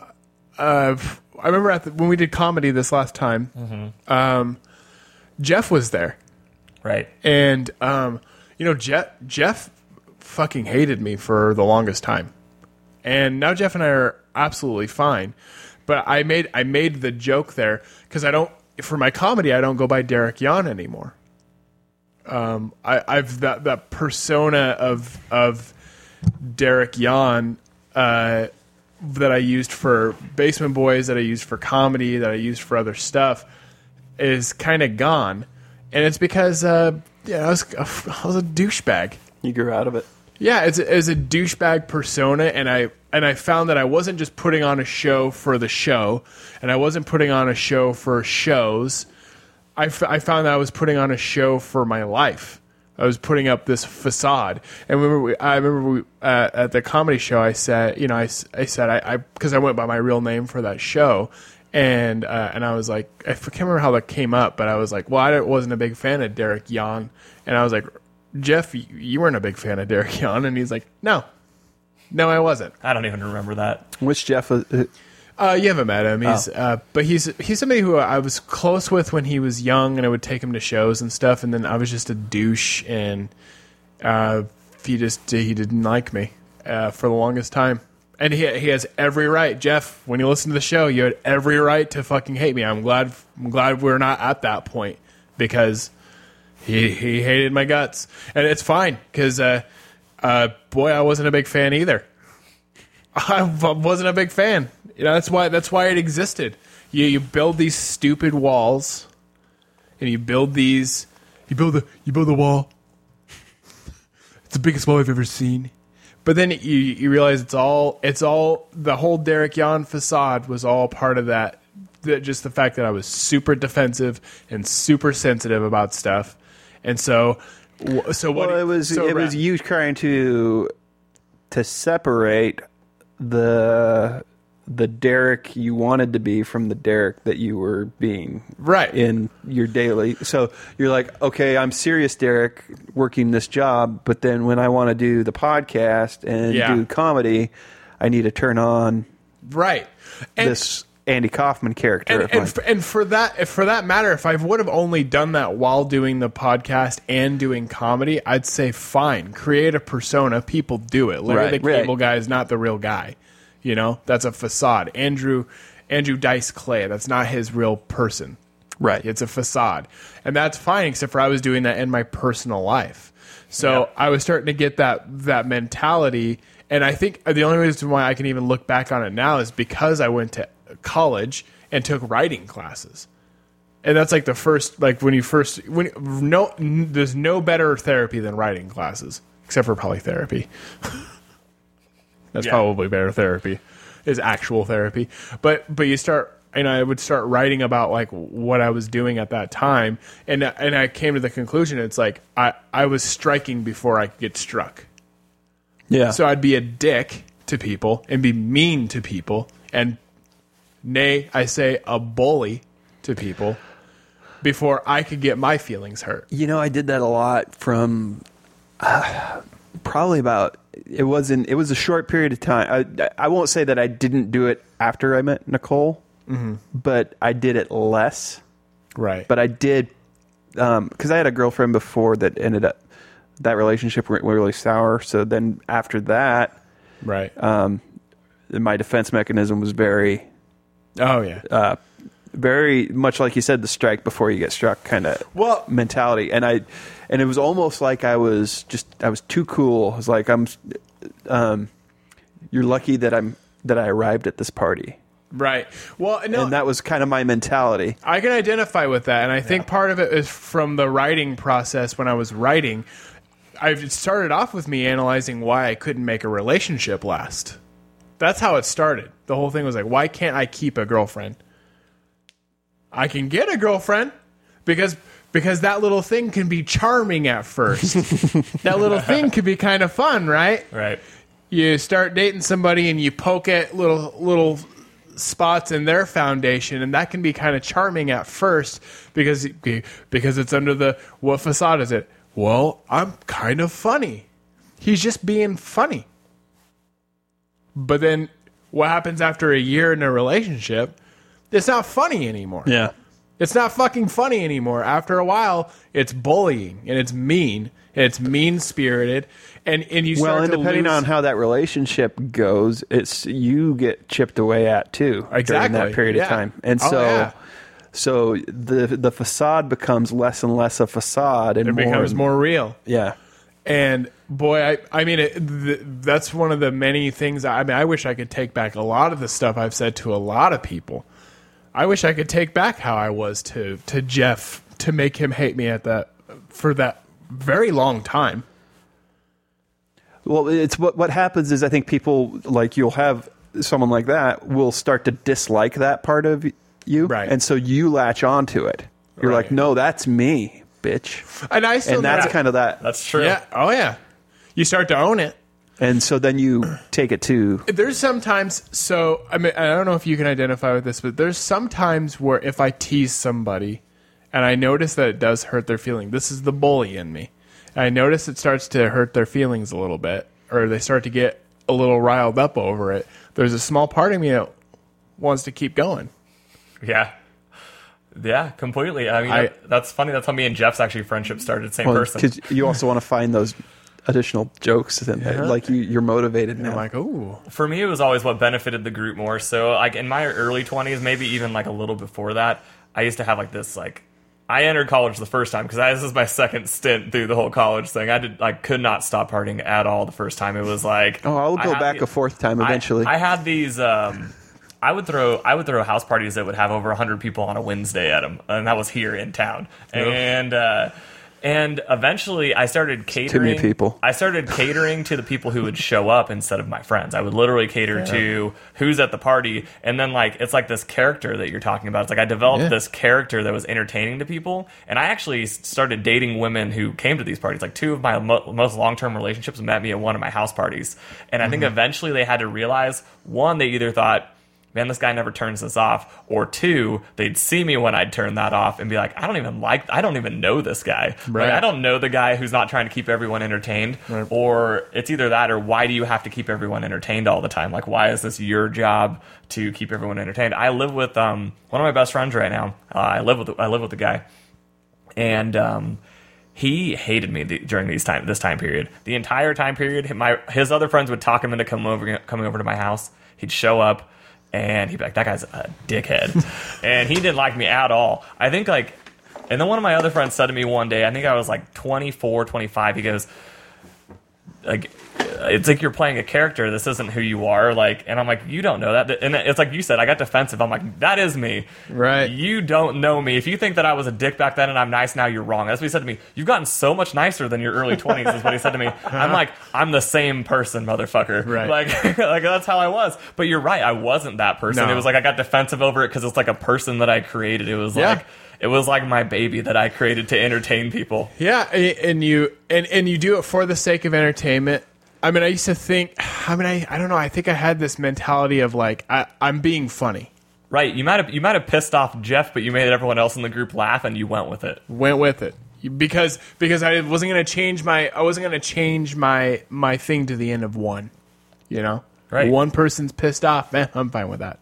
remember when we did comedy this last time. Mm-hmm. Jeff was there, right? And you know, Jeff fucking hated me for the longest time. And now Jeff and I are absolutely fine. But I made the joke there, because for my comedy, I don't go by Derek Yon anymore. I've that persona of Derek Yon that I used for Basement Boys, that I used for comedy, that I used for other stuff, is kind of gone. And it's because I was a douchebag. You grew out of it. Yeah, it's a douchebag persona, and I And I found that I wasn't just putting on a show for the show, and I wasn't putting on a show for shows. I found that I was putting on a show for my life. I was putting up this facade. And I remember at the comedy show, I said, you know, I said, because I went by my real name for that show. And I was like, I can't remember how that came up, but I was like, well, I wasn't a big fan of Derek Yon. And I was like, Jeff, you weren't a big fan of Derek Yon. And he's like, no, I wasn't. I don't even remember that. Which Jeff was it? You haven't met him. But he's somebody who I was close with when he was young, and I would take him to shows and stuff. And then I was just a douche, and he didn't like me for the longest time. And he has every right, Jeff. When you listen to the show, you had every right to fucking hate me. I'm glad we're not at that point, because he hated my guts, and it's fine, because boy, I wasn't a big fan either. I wasn't a big fan. You know, that's why it existed. You build these stupid walls, and you build the wall. It's the biggest wall I've ever seen. But then you realize it's all the whole Derek Yon facade was all part of that. Just the fact that I was super defensive and super sensitive about stuff, and so what? Well, it was you trying to separate the Derek you wanted to be from the Derek that you were being right in your daily. So you're like, okay, I'm serious Derek working this job, but then when I want to do the podcast and do comedy, I need to turn on right this Andy Kaufman character. And for that matter, if I would have only done that while doing the podcast and doing comedy, I'd say fine, create a persona. People do it. Larry the Cable Guy is not the real guy. You know, that's a facade. Andrew Dice Clay, that's not his real person. Right. It's a facade. And that's fine, except for I was doing that in my personal life. So I was starting to get that mentality. And I think the only reason why I can even look back on it now is because I went to college and took writing classes. And that's like the first, like there's no better therapy than writing classes, except for probably therapy. That's probably better therapy, is actual therapy. But you start, and I would start writing about like what I was doing at that time, and I came to the conclusion it's like I was striking before I could get struck. Yeah. So I'd be a dick to people and be mean to people, and nay, I say a bully to people before I could get my feelings hurt. You know, I did that a lot from probably about. It was a short period of time. I won't say that I didn't do it after I met Nicole, but I did it less. Right. But I did, because I had a girlfriend before that ended up, that relationship went really sour. So then after that, right. My defense mechanism was very, very much like you said, the strike before you get struck kind of mentality. And it was almost like I was too cool. I was like, you're lucky that I arrived at this party. Right. Well, no, and that was kind of my mentality. I can identify with that. And I think part of it is from the writing process. When I was writing, it started off with me analyzing why I couldn't make a relationship last. That's how it started. The whole thing was like, why can't I keep a girlfriend? I can get a girlfriend because that little thing can be charming at first. That little thing can be kind of fun, right? Right. You start dating somebody and you poke at little spots in their foundation, and that can be kind of charming at first because it's under the what facade is it? Well, I'm kind of funny. He's just being funny. But then what happens after a year in a relationship? It's not funny anymore. Yeah. It's not fucking funny anymore. After a while, it's bullying, and it's mean, and it's mean-spirited, and you start to depending on how that relationship goes, it's you get chipped away at, too, during that period of time. And so the facade becomes less and less a facade. And it becomes more real. Yeah. And, boy, I mean, that's one of the many things. I mean, I wish I could take back a lot of the stuff I've said to a lot of people. I wish I could take back how I was to Jeff to make him hate me for that very long time. Well, it's what happens is I think people, like, you'll have someone like that will start to dislike that part of you. Right. And so you latch onto it. You're right. Like, no, that's me, bitch. And I still that's kind of that. That's true. Yeah. Oh, yeah. You start to own it. And so then you take it to... There's sometimes... So, I mean, I don't know if you can identify with this, but there's sometimes where if I tease somebody and I notice that it does hurt their feelings, this is the bully in me. I notice it starts to hurt their feelings a little bit, or they start to get a little riled up over it. There's a small part of me that wants to keep going. Yeah. Yeah, completely. I mean, that's funny. That's how me and Jeff's actually friendship started, same person. Because you also want to find those... additional jokes than like you're motivated now. I'm like, ooh. For me, it was always what benefited the group more. So like in my early 20s, maybe even like a little before that, I used to have like this, like, I entered college the first time because this is my second stint through the whole college thing. I could not stop partying at all the first time. It was like, oh, I'll go back a fourth time eventually. I had these. I would throw house parties that would have over 100 people on a Wednesday at them, and that was here in town. Oof. And eventually I started catering. Too many people. I started catering to the people who would show up instead of my friends. I would literally cater to who's at the party. And then, like, it's like this character that you're talking about. It's like I developed this character that was entertaining to people. And I actually started dating women who came to these parties. Like, two of my most long-term relationships met me at one of my house parties. And I think eventually they had to realize, one, they either thought, man, this guy never turns this off. Or two, they'd see me when I'd turn that off and be like, I don't even know this guy. Right. Like, I don't know the guy who's not trying to keep everyone entertained. Right. Or it's either that or why do you have to keep everyone entertained all the time? Like, why is this your job to keep everyone entertained? I live with one of my best friends right now. I live with a guy. And he hated me during this time period. The entire time period, his other friends would talk him into coming over to my house. He'd show up. And he'd be like, that guy's a dickhead. And he didn't like me at all. I think, like, and then one of my other friends said to me one day, I think I was like 24, 25, he goes, like, it's like you're playing a character. This isn't who you are. Like, and I'm like, you don't know that. And it's like you said, I got defensive. I'm like, that is me. Right. You don't know me. If you think that I was a dick back then and I'm nice now, you're wrong. That's what he said to me. You've gotten so much nicer than your early 20s is what he said to me. I'm like, I'm the same person, motherfucker. Right. Like that's how I was. But you're right. I wasn't that person. No. It was like I got defensive over it because it's like a person that I created. It was like... It was like my baby that I created to entertain people. Yeah, and you do it for the sake of entertainment. I mean, I used to think, I don't know. I think I had this mentality of like, I'm being funny. Right. You might have pissed off Jeff, but you made everyone else in the group laugh, and you went with it. Because I wasn't going to change my thing to the end of one. You know, right? One person's pissed off, man. I'm fine with that.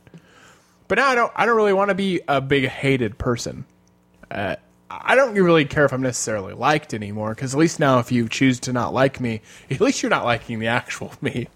But now I don't really want to be a big hated person. I don't really care if I'm necessarily liked anymore, because at least now if you choose to not like me, at least you're not liking the actual me.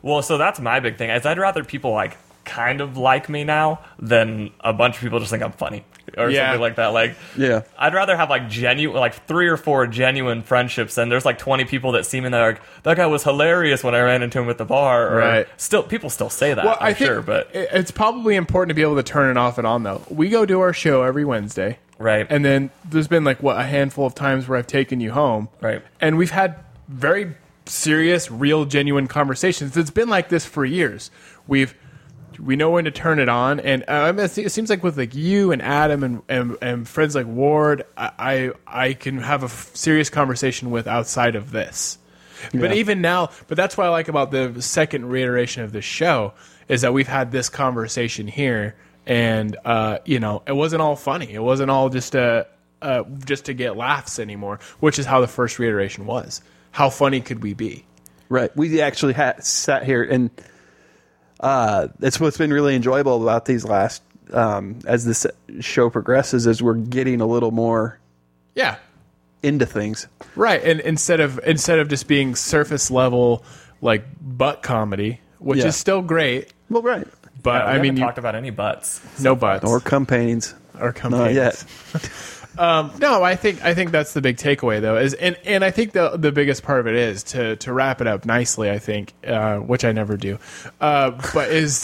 Well, so that's my big thing. I'd rather people like kind of like me now than a bunch of people just think I'm funny or something like that. Like, yeah, I'd rather have like genuine, like 3 or 4 genuine friendships, and there's like 20 people that seem in there like that guy was hilarious when I ran into him at the bar. Or right. Still, people still say that. Well, I'm sure, but it's probably important to be able to turn it off and on though. We go do our show every Wednesday. Right. And then there's been like, what, a handful of times where I've taken you home. Right. And we've had very serious, real, genuine conversations. It's been like this for years. We know when to turn it on. And it seems like with like you and Adam and friends like Ward, I can have a serious conversation with outside of this. Yeah. But even now, but that's what I like about the second reiteration of this show is that we've had this conversation here. And, you know, it wasn't all funny. It wasn't all just to get laughs anymore, which is how the first reiteration was. How funny could we be? Right. We actually sat here, and it's what's been really enjoyable about these last as this show progresses is we're getting a little more into things. Right. And instead of just being surface level, like, butt comedy, which is still great. Well, right. But yeah, I mean, talked about any butts, no butts, or cum paintings, not yet. No, I think that's the big takeaway though. And I think the biggest part of it is to wrap it up nicely. I think, which I never do, but is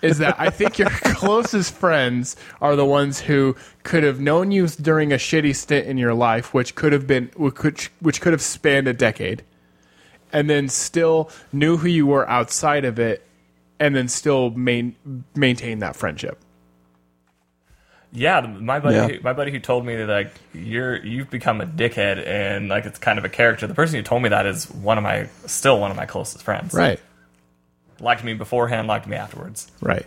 that I think your closest friends are the ones who could have known you during a shitty stint in your life, which could have spanned a decade. and then still knew who you were outside of it, and then still maintain that friendship. Yeah, my buddy who told me that like you've become a dickhead and like it's kind of a character. The person who told me that is one of my closest friends. Right. Liked me beforehand, liked me afterwards. Right.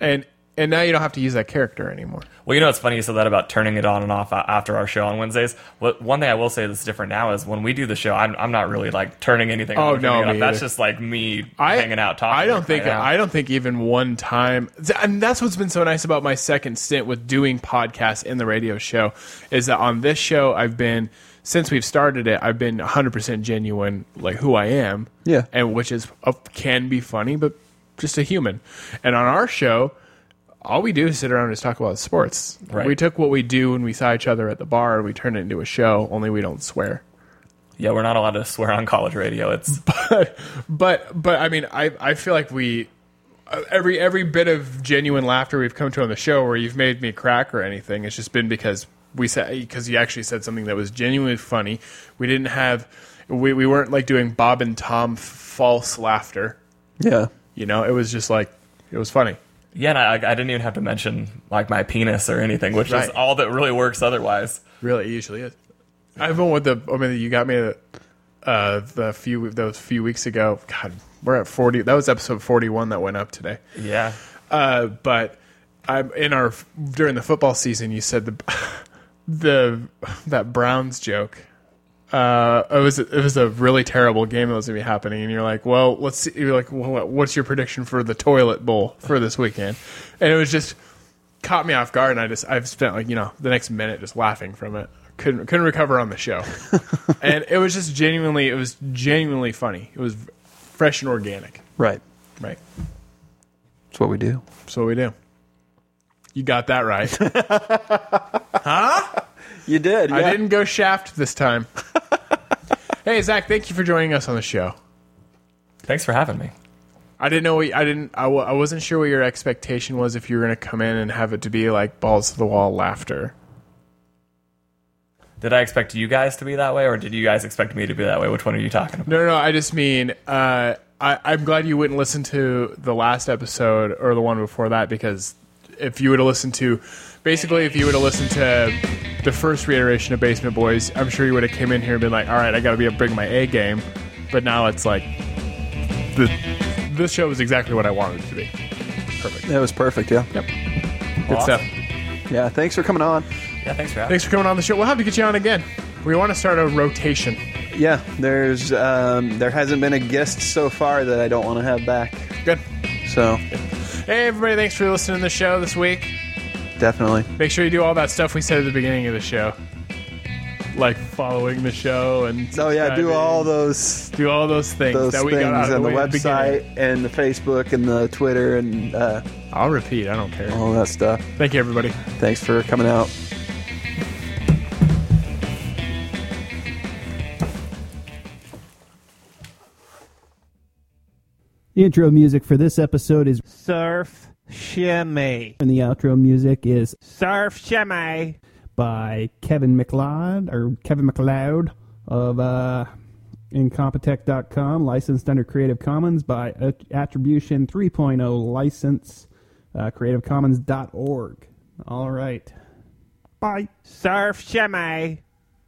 And now you don't have to use that character anymore. Well, you know, it's funny you said that about turning it on and off after our show on Wednesdays. One thing I will say that's different now is when we do the show, I'm not really like turning anything on. Oh no, me that's just like me hanging out talking. I don't think even one time. And that's what's been so nice about my second stint with doing podcasts in the radio show is that on this show I've been, since we've started it, I've been 100% genuine, like who I am. Yeah, and which is can be funny, but just a human. And on our show, all we do is sit around and just talk about sports. Right. We took what we do when we saw each other at the bar and we turned it into a show, only we don't swear. Yeah, we're not allowed to swear on college radio. It's But I mean, I feel like we every bit of genuine laughter we've come to on the show where you've made me crack or anything, it's just been because you actually said something that was genuinely funny. We didn't have we weren't like doing Bob and Tom false laughter. Yeah. You know, it was just like it was funny. Yeah, and I didn't even have to mention like my penis or anything, which right. is all that really works otherwise. Really, it usually is. You got me those few weeks ago. God, we're at 40. That was episode 41 that went up today. Yeah. But during the football season, you said that Browns joke. It was a really terrible game that was going to be happening, and you're like, well, let's see. You're like, well, what's your prediction for the toilet bowl for this weekend? And it was just caught me off guard, and I've spent like the next minute just laughing from it. Couldn't recover on the show, and it was just genuinely funny. It was fresh and organic. Right. That's what we do. You got that right, huh? You did. Yeah. I didn't go shaft this time. Hey, Zach, thank you for joining us on the show. Thanks for having me. I wasn't sure what your expectation was if you were going to come in and have it to be like balls to the wall laughter. Did I expect you guys to be that way, or did you guys expect me to be that way? Which one are you talking about? No. I just mean I'm glad you wouldn't listen to the last episode or the one before that, because if you would have listened to... Basically, if you would have listened to the first reiteration of Basement Boys, I'm sure you would have came in here and been like, all right, I got to bring my A game. But now it's like, this show is exactly what I wanted it to be. Perfect. It was perfect, yeah. Yep. Awesome. Good stuff. Yeah, thanks for coming on. Yeah, thanks for having me. Thanks for coming on the show. We'll have to get you on again. We want to start a rotation. Yeah, there hasn't been a guest so far that I don't want to have back. Good. So. Good. Hey, everybody, thanks for listening to the show this week. Definitely. Make sure you do all that stuff we said at the beginning of the show, like following the show and do all those things and the website and the Facebook and the Twitter and I'll repeat. I don't care. All that stuff. Thank you, everybody. Thanks for coming out. The intro music for this episode is Surf Shimmy. And the outro music is Surf Shimmy by Kevin McLeod of incompetech.com, licensed under Creative Commons by Attribution 3.0 license, creativecommons.org. All right. Bye. Surf Shimmy.